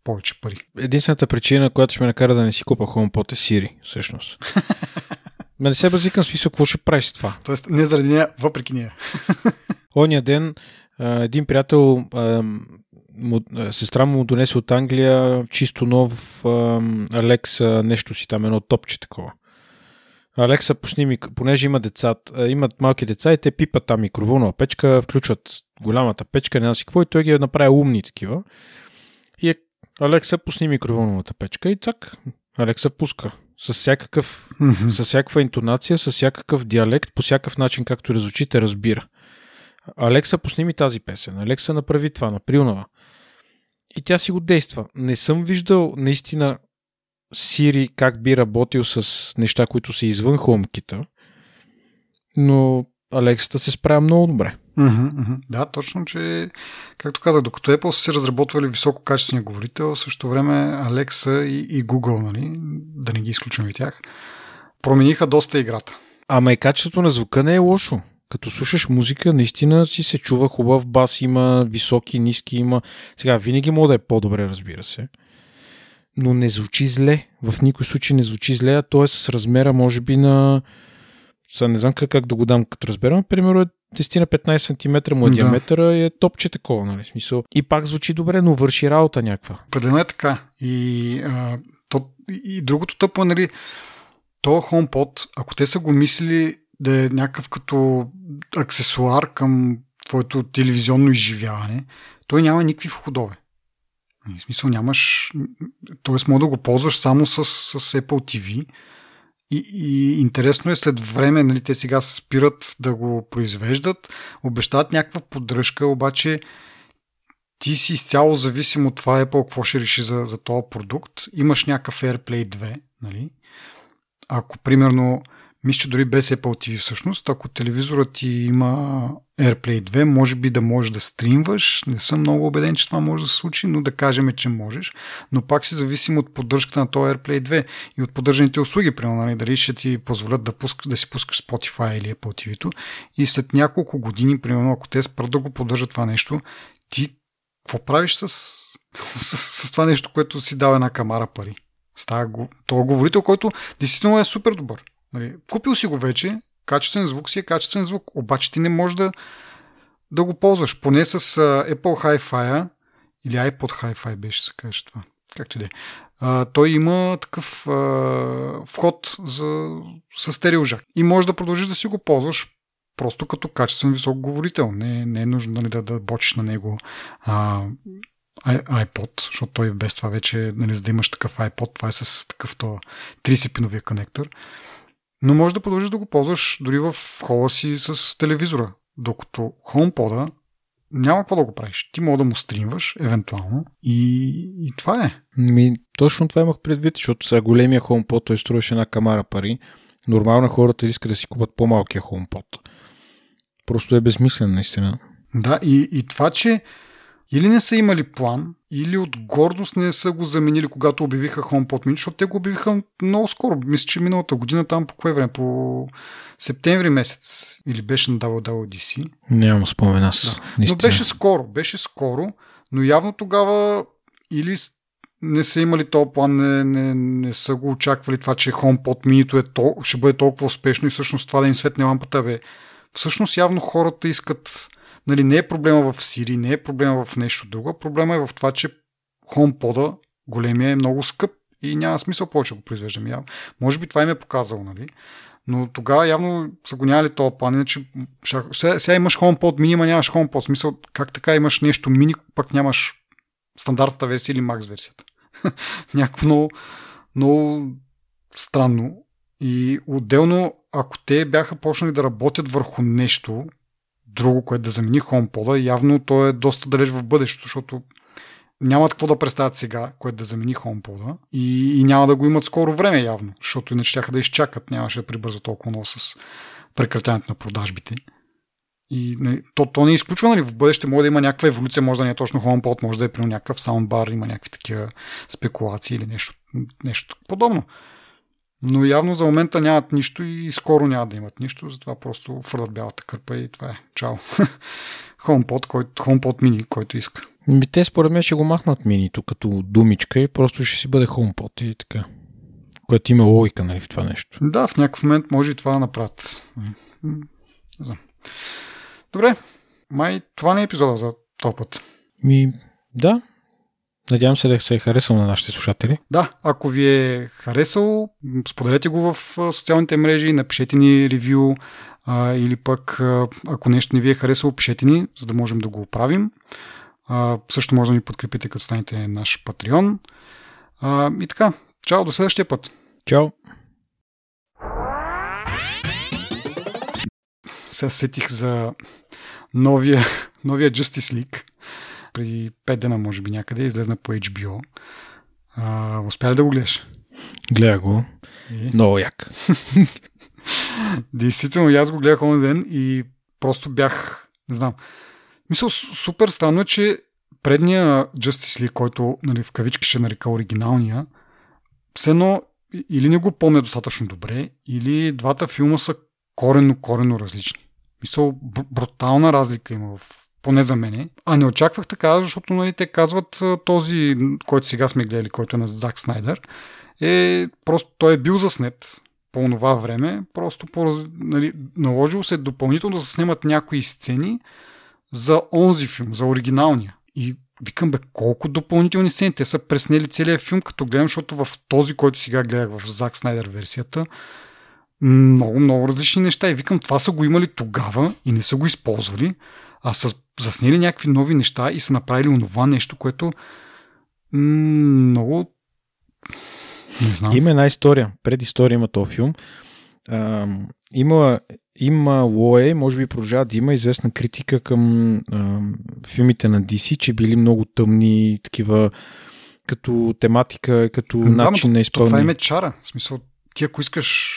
повече пари. Единствената причина, която ще ме накара да не си купа HomePod е Siri, всъщност. Ме не се базикам смисъл, какво ще правиш с това? Тоест не заради нея, въпреки нея. Ония ден един приятел, сестра му донесе от Англия чисто нов Alexa, нещо си там, едно топче такова. Alexa, пусни, понеже има децата, имат малки деца и те пипат там микроволнова печка, включват голямата печка, не знам си какво, и той ги направи умни такива. И Alexa, пусни микроволновата печка и цак, Alexa пуска. С всякаква интонация, с всякакъв диалект, по всякакъв начин, както разучи, те разбира. Алекса, пусни ми тази песен. Алекса, направи това, наприлнава. И тя си го действа. Не съм виждал наистина Siri как би работил с неща, които са извън хоумкита, но Алексата се справя много добре. Да, точно, че както казах, докато Apple са си разработвали висококачествен говорител, също време Alexa и Google, нали, да не ги изключвам и тях, промениха доста играта. Ама и качеството на звука не е лошо. Като слушаш музика, наистина си се чува хубав бас, има високи, ниски, има... Сега, винаги мога да е по-добре, разбира се, но не звучи зле. В никой случай не звучи зле, а то е с размера, може би, на... Сега не знам как да го дам, като разберам. Примерно е 10-15 см му е диаметъра и е топче такова, нали, смисъл. И пак звучи добре, но върши работа някаква. Определено е така. И другото тъпо, нали, то HomePod, ако те са го мислили да е някакъв като аксесуар към твоето телевизионно изживяване, той няма никакви входове. В смисъл нямаш... Тоест може да го ползваш само с Apple TV и интересно е след време, нали, те сега спират да го произвеждат, обещават някаква поддръжка, обаче ти си изцяло зависим от това Apple какво ще реши за този продукт. Имаш някакъв AirPlay 2, нали? Ако примерно... Мисля, че дори без Apple TV всъщност, ако телевизорът ти има AirPlay 2, може би да можеш да стримваш. Не съм много убеден, че това може да се случи, но да кажем, че можеш. Но пак си зависим от поддръжката на този AirPlay 2 и от поддържаните услуги. Примерно, нали, дали ще ти позволят да си пускаш Spotify или Apple TV-то. И след няколко години, примерно, ако те спрат да го поддържат това нещо, ти какво правиш с това нещо, което си дава една камара пари? С това говорител, който действително е супер добър. Купил си го вече, качествен звук си е качествен звук, обаче ти не можеш да го ползваш. Поне с Apple Hi-Fi или iPod Hi-Fi беше, се каже това. Както и да е. Той има такъв вход с стереожак. И можеш да продължиш да си го ползваш просто като качествен високоговорител. Не е нужно да бочиш на него iPod, защото той без това вече, нали, за да имаш такъв iPod, това е с такъв 30-пиновия конектор. Но можеш да продължиш да го ползваш дори в хола си с телевизора. Докато HomePod-а няма какво да го правиш. Ти може да му стримваш, евентуално. И това е. Точно това имах предвид, защото сега големия HomePod, той струваше една камара пари. Нормално хората искат да си купат по-малкия HomePod. Просто е безмислен, наистина. Да, и това, че или не са имали план, или от гордост не са го заменили, когато обявиха HomePod Mini, защото те го обявиха много скоро. Мисля, че миналата година там по кое време? По септември месец. Или беше на WWDC. Нямам спомен аз. Да. Но беше скоро, но явно тогава или не са имали този план, не са го очаквали това, че HomePod Mini ще бъде толкова успешно и всъщност това да им светне лампата, бе. Всъщност явно хората искат... Нали, не е проблема в Siri, не е проблема в нещо друго. Проблема е в това, че HomePod-а големия е много скъп и няма смисъл повече да го произвеждаме. Може би това им е показало, нали? Но тогава явно са го нямали този план, иначе сега имаш HomePod Mini, ма нямаш HomePod. Смисъл, как така имаш нещо мини, пък нямаш стандартната версия или Max версията. Някакво много, много странно. И отделно, ако те бяха почнали да работят върху нещо друго, което да замени HomePod-а, явно то е доста далеч в бъдещето, защото нямат какво да представят сега, което да замени HomePod-а, и няма да го имат скоро време явно, защото иначе щяха да изчакат, нямаше да прибързат толкова много с прекратяването на продажбите. И нали, то не е изключва, нали, в бъдеще може да има някаква еволюция, може да не е точно HomePod, може да е при някакъв саундбар, има някакви такива спекулации или нещо подобно. Но явно за момента нямат нищо и скоро няма да имат нищо, затова просто фърлят бялата кърпа и това е. Чао. HomePod Mini, който иска. Те според мен ще го махнат Mini-то като думичка и просто ще си бъде HomePod и така. Което има логика, нали, в това нещо. Да, в някакъв момент може и това да направят. Не знам. Добре, май това не е епизода за този път. Да. Надявам се да се е харесал на нашите слушатели. Да, ако ви е харесал, споделете го в социалните мрежи, напишете ни ревю, или пък ако нещо не ви е харесало, пишете ни, за да можем да го оправим. Също може да ни подкрепите, като станете наш Патреон. И така, чао, до следващия път. Чао. Сега сетих за новия Justice League. Преди 5 дена, може би, някъде, излезна по HBO. Успя ли да го гледаш? Гледа го. Много як. Действително, аз го гледах онзи ден и просто бях, не знам. Мисля, супер странно е, че предния Justice League, който, нали, в кавички ще нарека оригиналния, все едно или не го помня достатъчно добре, или двата филма са коренно различни. Мисля, брутална разлика има в поне за мене. А не очаквах така, защото, нали, те казват този, който сега сме гледали, който е на Зак Снайдър, просто той е бил заснет по това време, просто нали, наложило се допълнително да се снимат някои сцени за онзи филм, за оригиналния. И викам, колко допълнителни сцени. Те са преснели целия филм, като гледам, защото в този, който сега гледах, в Зак Снайдър версията, много различни неща. И викам, това са го имали тогава и не са го използвали, а са заснели някакви нови неща и са направили онова нещо, което много... Не знам. Има една история. Предистория има този филм. Имало е, може би продължава да има известна критика към филмите на DC, че били много тъмни, такива като тематика, като начин на изпълнение. Това им е чара. В смисъл, ти ако искаш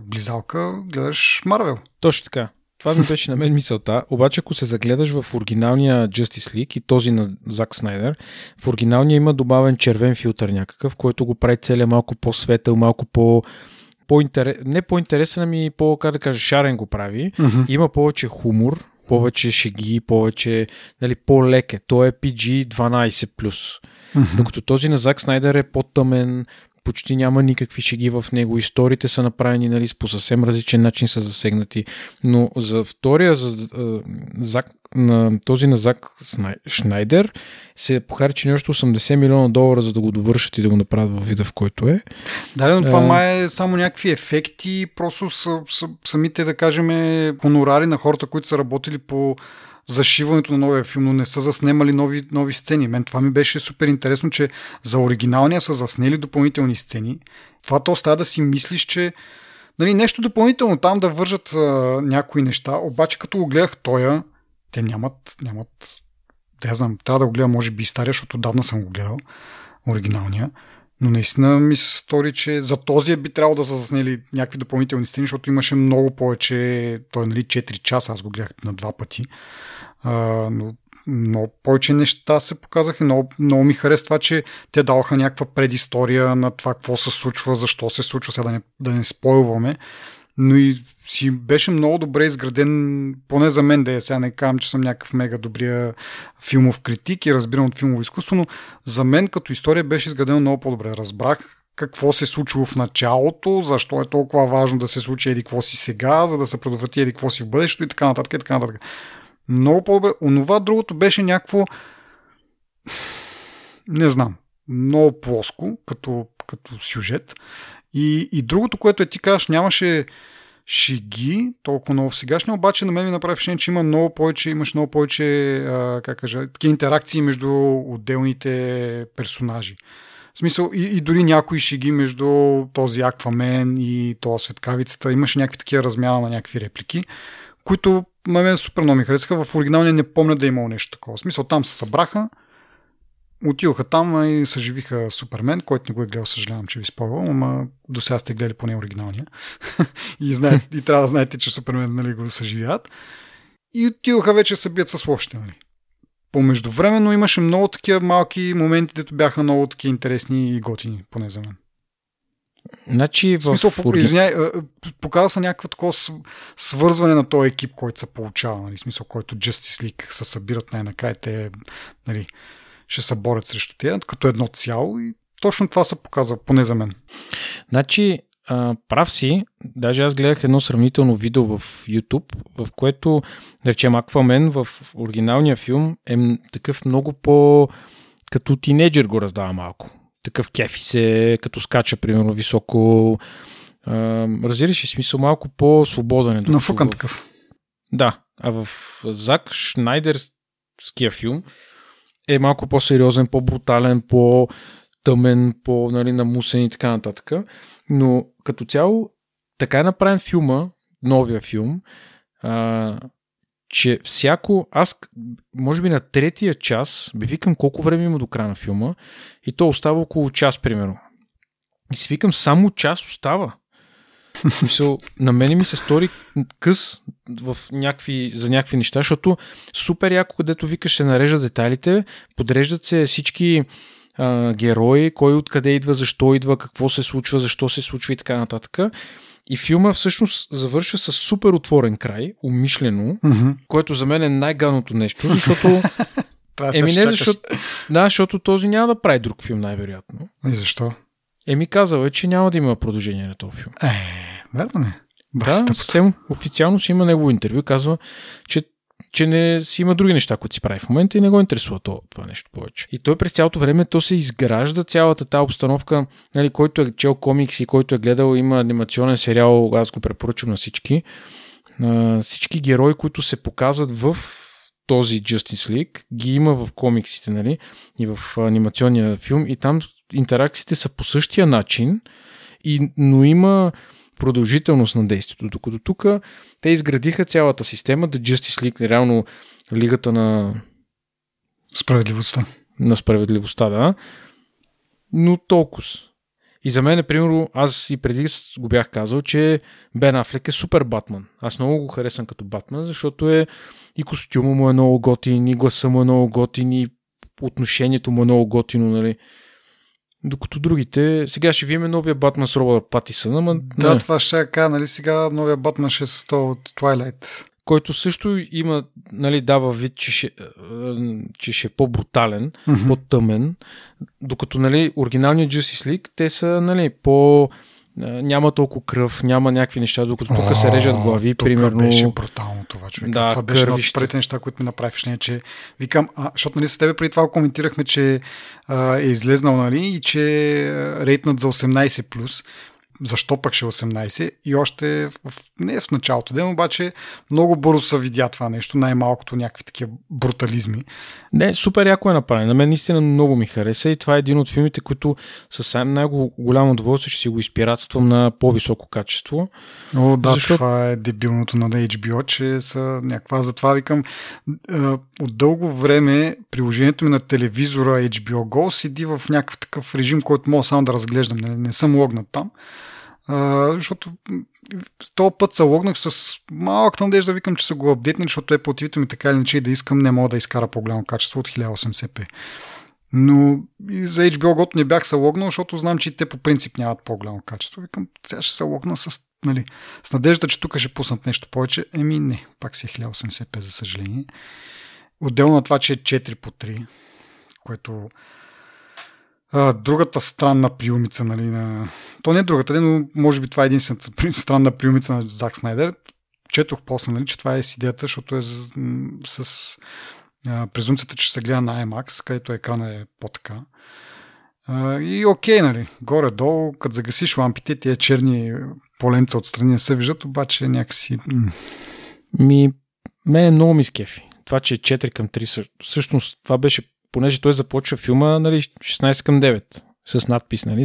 близалка, гледаш Марвел. Точно така. Това ми беше на мен мисълта, обаче ако се загледаш в оригиналния Justice League и този на Зак Снайдър, в оригиналния има добавен червен филтър някакъв, който го прави целия малко по-светъл, малко по-интересен, не по-интересен, ами по-как да кажа, шарен го прави. Mm-hmm. Има повече хумор, повече шеги, повече, нали, по-леке. Той е PG-12+. Mm-hmm. Докато този на Зак Снайдър е по-тъмен, почти няма никакви шеги в него. Историите са направени, нали, по съвсем различен начин са засегнати. Но за втория, този на Зак Снайдър, се похарчи нещо $80 милиона, за да го довършат и да го направят във вида, в който е. Да, но това май е само някакви ефекти, просто самите, да кажем, хонорари на хората, които са работили по зашиването на новия филм, но не са заснемали нови сцени. Мен това ми беше супер интересно, че за оригиналния са заснели допълнителни сцени. Това то става да си мислиш, че, нали, нещо допълнително там да вържат някои неща, обаче като го гледах тоя, те нямат да я знам, трябва да го гледам, може би и стария, защото давна съм го гледал, оригиналния, но наистина ми се стори, че за този би трябвало да са заснели някакви допълнителни сцени, защото имаше много повече, той, нали, 4 часа, аз го гледах на 2 пъти, но много повече неща се показаха. Много ми хареса това, че те даваха някаква предистория на това какво се случва, защо се случва, сега да не спойлваме, но и си беше много добре изграден, поне за мен, да е, сега не казвам, че съм някакъв мега добрия филмов критик и разбирам от филмово изкуство, но за мен като история беше изградена много по-добре. Разбрах какво се случило в началото, защо е толкова важно да се случи еди какво си сега, за да се предотврати еди какво си в бъдещето и така нататък и така нататък. Много по-добре. Онова другото беше някакво, не знам, много плоско като сюжет. И другото, което ти казваш, нямаше шеги толкова много в сегашния, обаче на мен ми направи впечатление, че имаш много повече такива интеракции между отделните персонажи. В смисъл, и дори някои шеги между този Аквамен и този Светкавицата. Имаше някакви такива размяна на някакви реплики, които на мен супер много ми харесаха. В оригиналния не помня да е имало нещо такова. В смисъл, там се събраха, Отидоха там и съживиха Супермен, който не го е гледал, съжалявам, че ви спойвам, ама до сега сте гледали поне оригиналния. И трябва да знаете, че Супермен, нали, го съживяват. И отидоха вече се бият с лошите, нали. Помеждувременно имаше много такива малки моменти, дето бяха много такива интересни и готини, поне за мен. Значи, показва се някакво такова свързване на този екип, който се получава, нали, смисъл, който Justice League се събират най-накрая, те, нали, ще се борят срещу тя, като едно цяло, и точно това се показва, поне за мен. Значи, прав си, даже аз гледах едно сравнително видео в YouTube, в което, да речем, Аквамен в оригиналния филм е такъв много по... като тинейджър го раздава малко. Такъв кефи се, като скача, примерно, високо. Разбираш ли, смисъл, малко по-свободен. Нафукан такъв. Да, а в Зак Снайдърския филм е малко по-сериозен, по-брутален, по-тъмен, по-намусен и така нататък. Но като цяло, така е направен филма, новия филм, че всяко... Аз, може би на третия час, би викам колко време има до края на филма и то остава около час, примерно. И си викам, само час остава. Мисъл, на мене ми се стори къс за някакви неща, защото супер яко, където викаш, се нареждат детайлите, подреждат се всички герои, кой откъде идва, защо идва, какво се случва, защо се случва и така нататък. И филма всъщност завършва с супер отворен край, умишлено, което за мен е най-гадното нещо, защото... защото този няма да прави друг филм, най-вероятно. И защо? Казал е, че няма да има продължение на този филм. Верно ли? Да, съвсем официално си има негово интервю, казва, че не си има други неща, които си прави в момента и не го интересува това нещо повече. И той през цялото време то се изгражда цялата тази обстановка, нали, който е чел комикс и който е гледал, има анимационен сериал, аз го препоръчвам на всички. Всички герои, които се показват в този Justice League, ги има в комиксите, нали, и в анимационния филм, и там интеракциите са по същия начин, но има продължителност на действието. Докато тук те изградиха цялата система, да Justice League, реално лигата на справедливостта. На справедливостта, да. Но толкова. И за мен, примерно, аз и преди го бях казал, че Бен Афлек е супер Батман. Аз много го харесвам като Батман, защото и костюма му е много готин, и гласа му е много готин, и отношението му е много готино, нали. Докато другите... Сега ще видим новия Батман с Робърт Патисън, ама... Да, това ще кажа, нали, сега новия Батман ще е с този от Twilight. Който също има, нали, дава вид, че ще е по-брутален, по-тъмен, докато, нали, оригиналният Justice League, те са, нали, по... няма толкова кръв, няма някакви неща, докато тук се режат глави, примерно. Това беше брутално това, човек. Да, това беше едно от първите неща, които ми направиш. Не, че викам, защото, нали, с тебе преди това коментирахме, че е излезнал, нали, и че е рейтнат за 18+. Защо пък ще 18? И още не в началото ден, обаче много бързо се видя това нещо, най-малкото някакви такива брутализми. Не, супер яко е направено. На мен наистина много ми хареса и това е един от филмите, които със най-голямо удоволствие ще си го изпиратствам на по-високо качество. О, да, защото... това е дебилното на HBO, че са някаква... Затова викам, от дълго време приложението ми на телевизора HBO Go седи в някакъв такъв режим, който мога само да разглеждам. Не съм логнат там. Защото този път се логнах с малката надежда, викам, че са го апдейтни, защото Apple TV-то ми така или иначе и да искам, не мога да изкара по-голямо качество от 1080p. Но и за HBO Go не бях се логнал, защото знам, че и те по принцип нямат по-голямо качество. Викам, сега ще се логна с надежда, че тук ще пуснат нещо повече. Не, пак си е 1080p, за съжаление. Отделно на това, че е 4:3, което... другата странна приумица, нали, на... То не е другата, но може би това е единствената странна приумица на Зак Снайдър. Четох после, нали, че това е с идеята, защото е с презумцията, че се гледа на IMAX, където екрана е по-така. И окей, нали, горе-долу, като загасиш лампите, тия черни поленца отстрани не се виждат, обаче някакси... Мене много ми скефи. Това, че е 4:3, всъщност това беше... понеже той започва филма, нали, 16:9 с надпис, нали,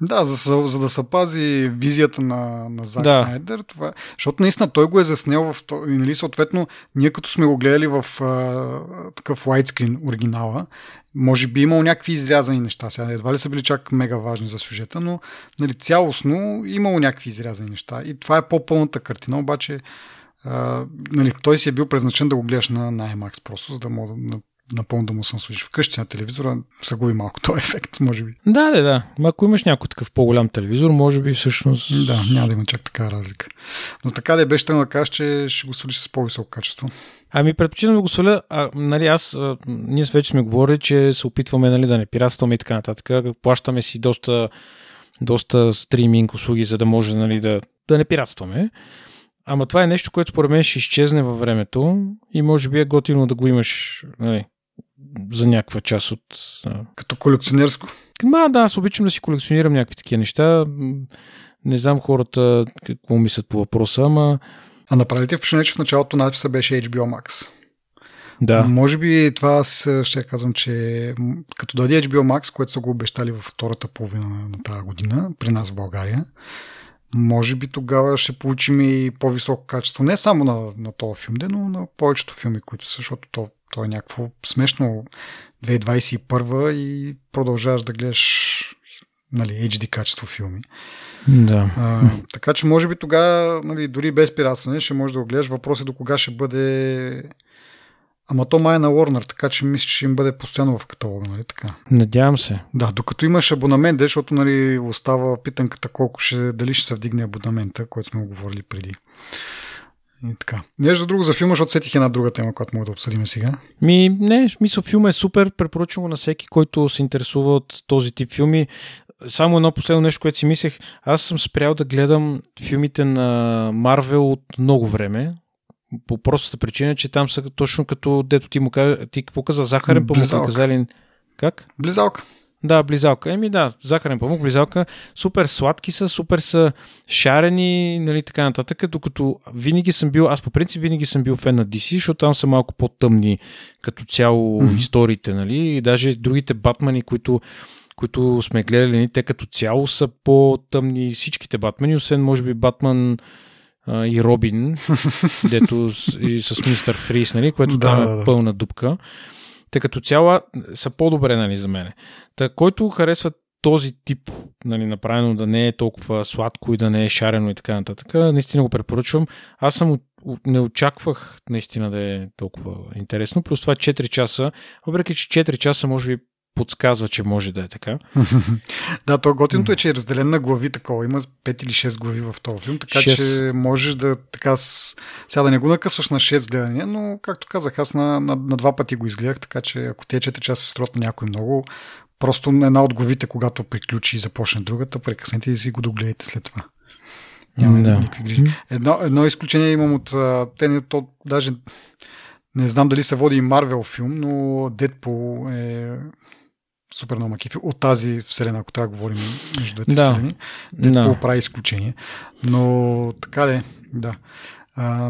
Да, за да се пази визията на Зак Снайдър. Това, защото наистина той го е заснел в... Нали, съответно, ние като сме го гледали в такъв лайтскрин оригинала, може би имало някакви изрязани неща. Сега едва ли са били чак мега важни за сюжета, но нали, цялостно имало някакви изрязани неща. И това е по-пълната картина, обаче нали, той си е бил предназначен да го гледаш на IMAX просто, за да мога да напълно да му съм слушаш вкъщи на телевизора, се губи малко този ефект, може би. Да. Ако имаш някой такъв по-голям телевизор, може би всъщност... Да, няма да има чак такава разлика. Но така да беше тръгна да кажеш, че ще го свалиш с по-високо качество. Ами предпочитам да го сваля, нали ние вече сме говорили, че се опитваме да не пиратстваме и така нататък. Плащаме си доста стриминг услуги, за да може да не пиратстваме. Ама това е нещо, което според мен ще изчезне във времето и може би е готино да го имаш, нали, за някаква част от... Като колекционерско? Да, аз обичам да си колекционирам някакви такива неща. Не знам хората какво мислят по въпроса, ама... А направите впечатление, че в началото надписа беше HBO Max. Да. Може би това аз ще казвам, че като дойде HBO Max, което са го обещали във втората половина на тази година при нас в България, може би тогава ще получим и по-високо качество. Не само на този филм, но на повечето филми, които са, защото то е някакво смешно 2021 и продължаваш да гледаш нали, HD качество филми. Да. Така че може би тогава нали, дори без пиратстване ще можеш да го гледаш. Въпрос е до кога ще бъде... Ама то май е на Warner, така че мисля, че им бъде постоянно в каталога, нали така? Надявам се. Да, докато имаш абонамент, защото нали, остава питанката колко дали ще се вдигне абонамента, който сме говорили преди. И така. Нещо друго за филма, защото сетих една друга тема, която мога да обсъдим сега. Мисля, филма е супер, препоръчвам го на всеки, който се интересува от този тип филми. Само едно последно нещо, което си мислех, аз съм спрял да гледам филмите на Марвел от много време. По простата причина, че там са точно като дето ти му каза, ти какво каза, захарен памук, казали... Как? Близалка. Да, близалка. Захарен памук, близалка. Супер сладки са, супер са шарени, нали, така нататък, докато аз по принцип винаги съм бил фен на DC, защото там са малко по-тъмни като цяло историите, нали, и даже другите Батмани, които сме гледали, те като цяло са по-тъмни всичките Батмани, освен може би Батман и Робин, дето с Мистер Фриз, нали, което там е пълна дупка. Те като цяло са по-добре, нали, за мене. Та, който харесва този тип, нали, направено да не е толкова сладко и да не е шарено и така нататък, наистина го препоръчвам. Аз не очаквах наистина да е толкова интересно. Плюс това 4 часа, въпреки че 4 часа може би подсказва, че може да е така. Да, то готиното е, че е разделен на глави такова. Има 5 или 6 глави в този филм, така 6. Че можеш да така... Сега да не го накъсваш на 6 гледания, но както казах, аз на 2 пъти го изгледах, така че ако тези 4 часа се струват на някой много, просто една от главите, когато приключи и започне другата, прекъснете и си го догледайте след това. Няма никакви грижи. Едно изключение имам от... Не знам дали се води и Марвел филм, но Дедпул е... супер много маки филм. От тази вселена, ако трябва да говорим между двете вселени, Дедпул прави изключение. Но така де, да.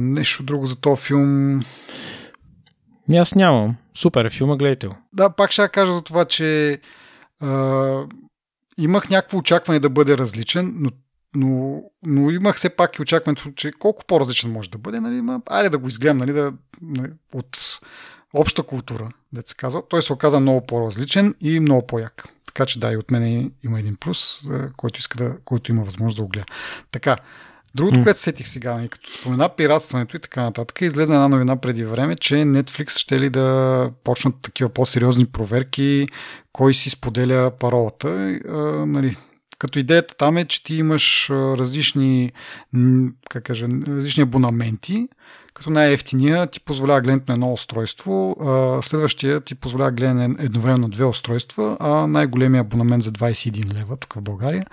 Нещо друго за този филм... Аз нямам. Супер е филма, гледайте го. Да, пак ще кажа за това, че имах някакво очакване да бъде различен, но имах все пак и очакването, че колко по-различен може да бъде, нали, айде да го изгледам, нали, от обща култура, да се казва. Той се оказа много по-различен и много по-як. Така че да, и от мен има един плюс, който има възможност да го гледа. Така, другото, което сетих сега, нали, като спомена пиратстването и така нататък, излезе една новина преди време, че Netflix ще ли да почнат такива по-сериозни проверки, кой си споделя паролата, нали, като идеята там е, че ти имаш различни абонаменти, като най-ефтиния ти позволява гледането на едно устройство, следващия ти позволява гледане едновременно на 2 устройства, а най-големия абонамент за 21 лева тук в България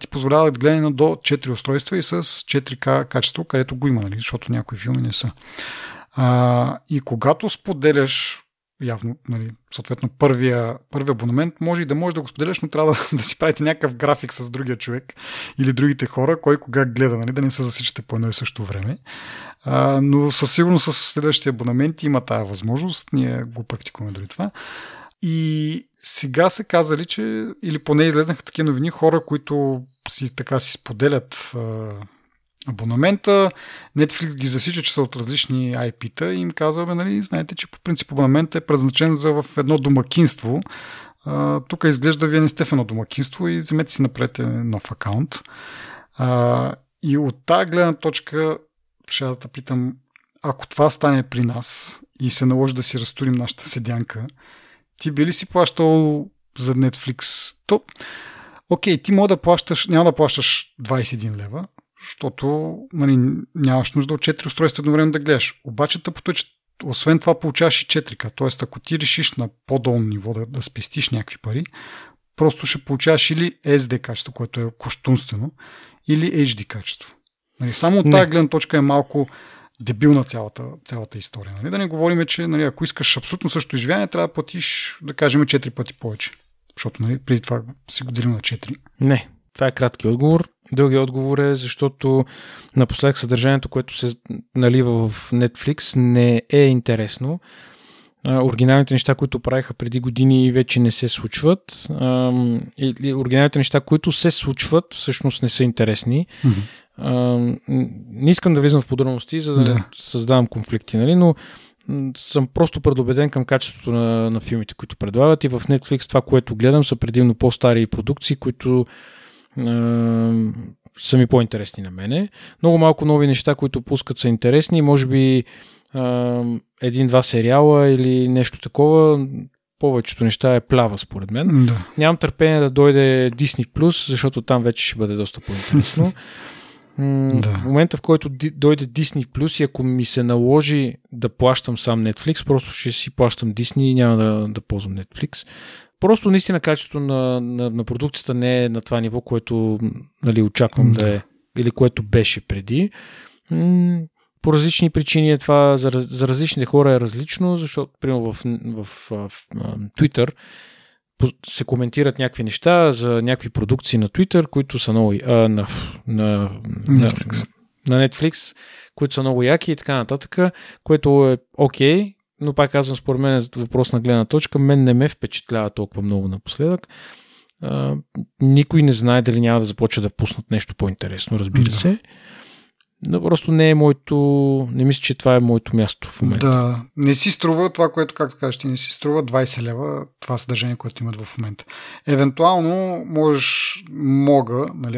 ти позволява гледане до 4 устройства и с 4К качество, където го има, нали? Защото някои филми не са. И когато споделяш явно, нали, съответно, първия абонамент може да го споделяш, но трябва да си правите някакъв график с другия човек или другите хора, кой кога гледа, нали, да не се засичате по едно и също време. Но със сигурност с следващите абонаменти има тая възможност, ние го практикуваме дори това. И сега са казали, че, или поне излезнаха такива новини, хора, които си така си споделят абонамента, Netflix ги засича, че са от различни IP-та и им казваме, нали, знаете, че по принцип абонаментът е предназначен за в едно домакинство. Тук изглежда вие не сте в едно домакинство и вземете си напред нов акаунт. И от тази гледна точка ще да те питам, ако това стане при нас и се наложи да си разтурим нашата седянка, ти би ли си плащал за Netflix? То, окей, ти може да плащаш, няма да плащаш 21 лева, защото нали, нямаш нужда от 4 устройства едновременно да гледаш. Обаче тъпото е, че освен това получаваш и 4К. Тоест, ако ти решиш на по-долно ниво да спестиш някакви пари, просто ще получаваш или SD качество, което е кощунствено, или HD качество. Нали, само от тази гледна точка е малко дебилна цялата история. Нали? Да не говорим, че нали, ако искаш абсолютно същото изживяване, трябва да платиш, да кажем, 4 пъти повече. Защото нали, преди това си го делим на 4. Не, това е кратки отговор. Дългия отговор е, защото напоследък съдържанието, което се налива в Netflix, не е интересно. Оригиналните неща, които правиха преди години, вече не се случват. Или оригиналните неща, които се случват, всъщност не са интересни. Не искам да влизам в подробности, за да не създавам конфликти, нали? Но съм просто предубеден към качеството на филмите, които предлагат. И в Netflix това, което гледам, са предимно по-стари продукции, които са ми по-интересни на мене. Много малко нови неща, които пускат, са интересни. Може би един-два сериала или нещо такова. Повечето неща е плява, според мен. Да. Нямам търпение да дойде Disney Plus, защото там вече ще бъде доста по-интересно. Да. В момента, в който дойде Disney Plus и ако ми се наложи да плащам сам Netflix, просто ще си плащам Disney и няма да ползвам Netflix. Просто наистина качеството на продукцията не е на това ниво, което нали, очаквам да е, или което беше преди. По различни причини е това, за различните хора е различно, защото, примерно, в Twitter се коментират някакви неща за някакви продукции на Twitter, които са много на Netflix, които са много яки и така нататък, което е окей, но пак казвам, според мен е въпрос на гледна точка. Мен не ме впечатлява толкова много напоследък. Никой не знае дали няма да започне да пуснат нещо по-интересно, разбира се. Но просто не е моето... Не мисля, че това е моето място в момента. Да, не си струва това, което, както кажеш, ти не си струва 20 лева това съдържание, което имат в момента. Евентуално мога, нали,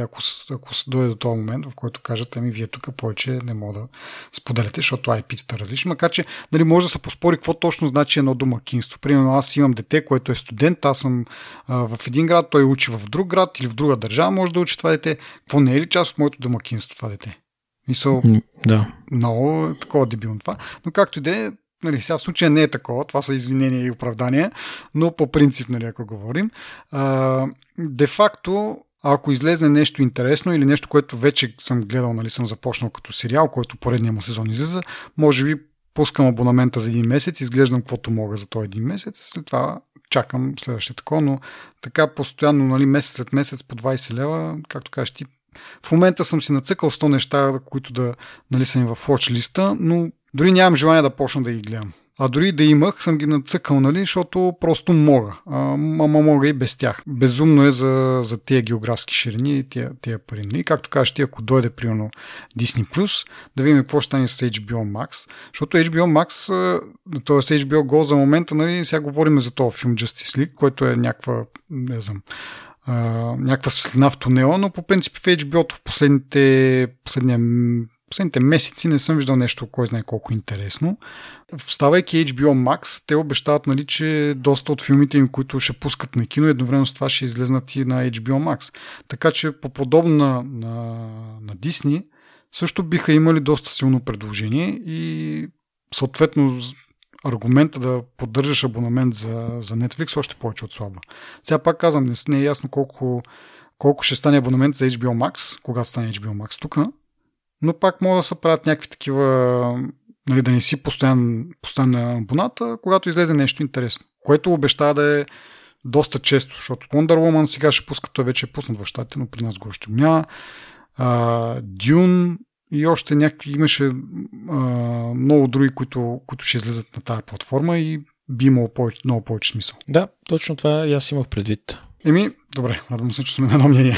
ако се дойде до този момент, в който кажат, ами вие тук повече не мога да споделяте, защото IP-тата различни, макар че нали, може да се поспори какво точно значи едно домакинство. Примерно аз имам дете, което е студент, аз съм в един град, той учи в друг град или в друга държава, може да учи това дете. Какво не е ли част от моето домакинство това дете? Мисъл, много такова дебилно това. Но както и да е, нали, сега в случая не е такова, това са извинения и оправдания, но по принцип, нали, ако говорим. Де-факто, ако излезне нещо интересно или нещо, което вече съм гледал, нали, съм започнал като сериал, който поредния му сезон излиза, може би пускам абонамента за един месец, изглеждам каквото мога за този един месец, след това чакам следващия такова, но така постоянно, нали, месец след месец по 20 лева, както кажеш ти, в момента съм си нацъкал 100 неща, които да, нали, са ми в watch листа, но дори нямам желание да почна да ги гледам. А дори да имах, съм ги нацъкал, нали, защото просто мога. Ама мога и без тях. Безумно е за тия географски ширини и тия пари. И както кажеш ти, ако дойде примерно Disney Plus, да видим какво ще стане с HBO Max. Защото HBO Max, т.е. HBO Go за момента, нали, сега говорим за този филм Justice League, който е някаква, не знам, някаква светлина в тунела, но по принцип в HBO-то в последните месеци не съм виждал нещо, кой знае колко интересно. Ставайки HBO Max, те обещават, нали, че доста от филмите им, които ще пускат на кино, едновременно с това ще излезнат и на HBO Max. Така че по-подобно на Disney също биха имали доста силно предложение и съответно аргумента да поддържаш абонамент за Netflix още повече отслабва. Сега пак казвам, не е ясно колко ще стане абонамент за HBO Max, когато стане HBO Max тук, но пак могат да се правят някакви такива, нали, да не си постоянна абоната, когато излезе нещо интересно, което обещава да е доста често, защото Wonder Woman сега ще пуска, той вече е пуснат в щатите, но при нас го още няма. Dune и още някакви имаше много други, които ще излезат на тази платформа и би имало много повече смисъл. Да, точно това и аз имах предвид. Добре, радвам се, че сме на едно мнение.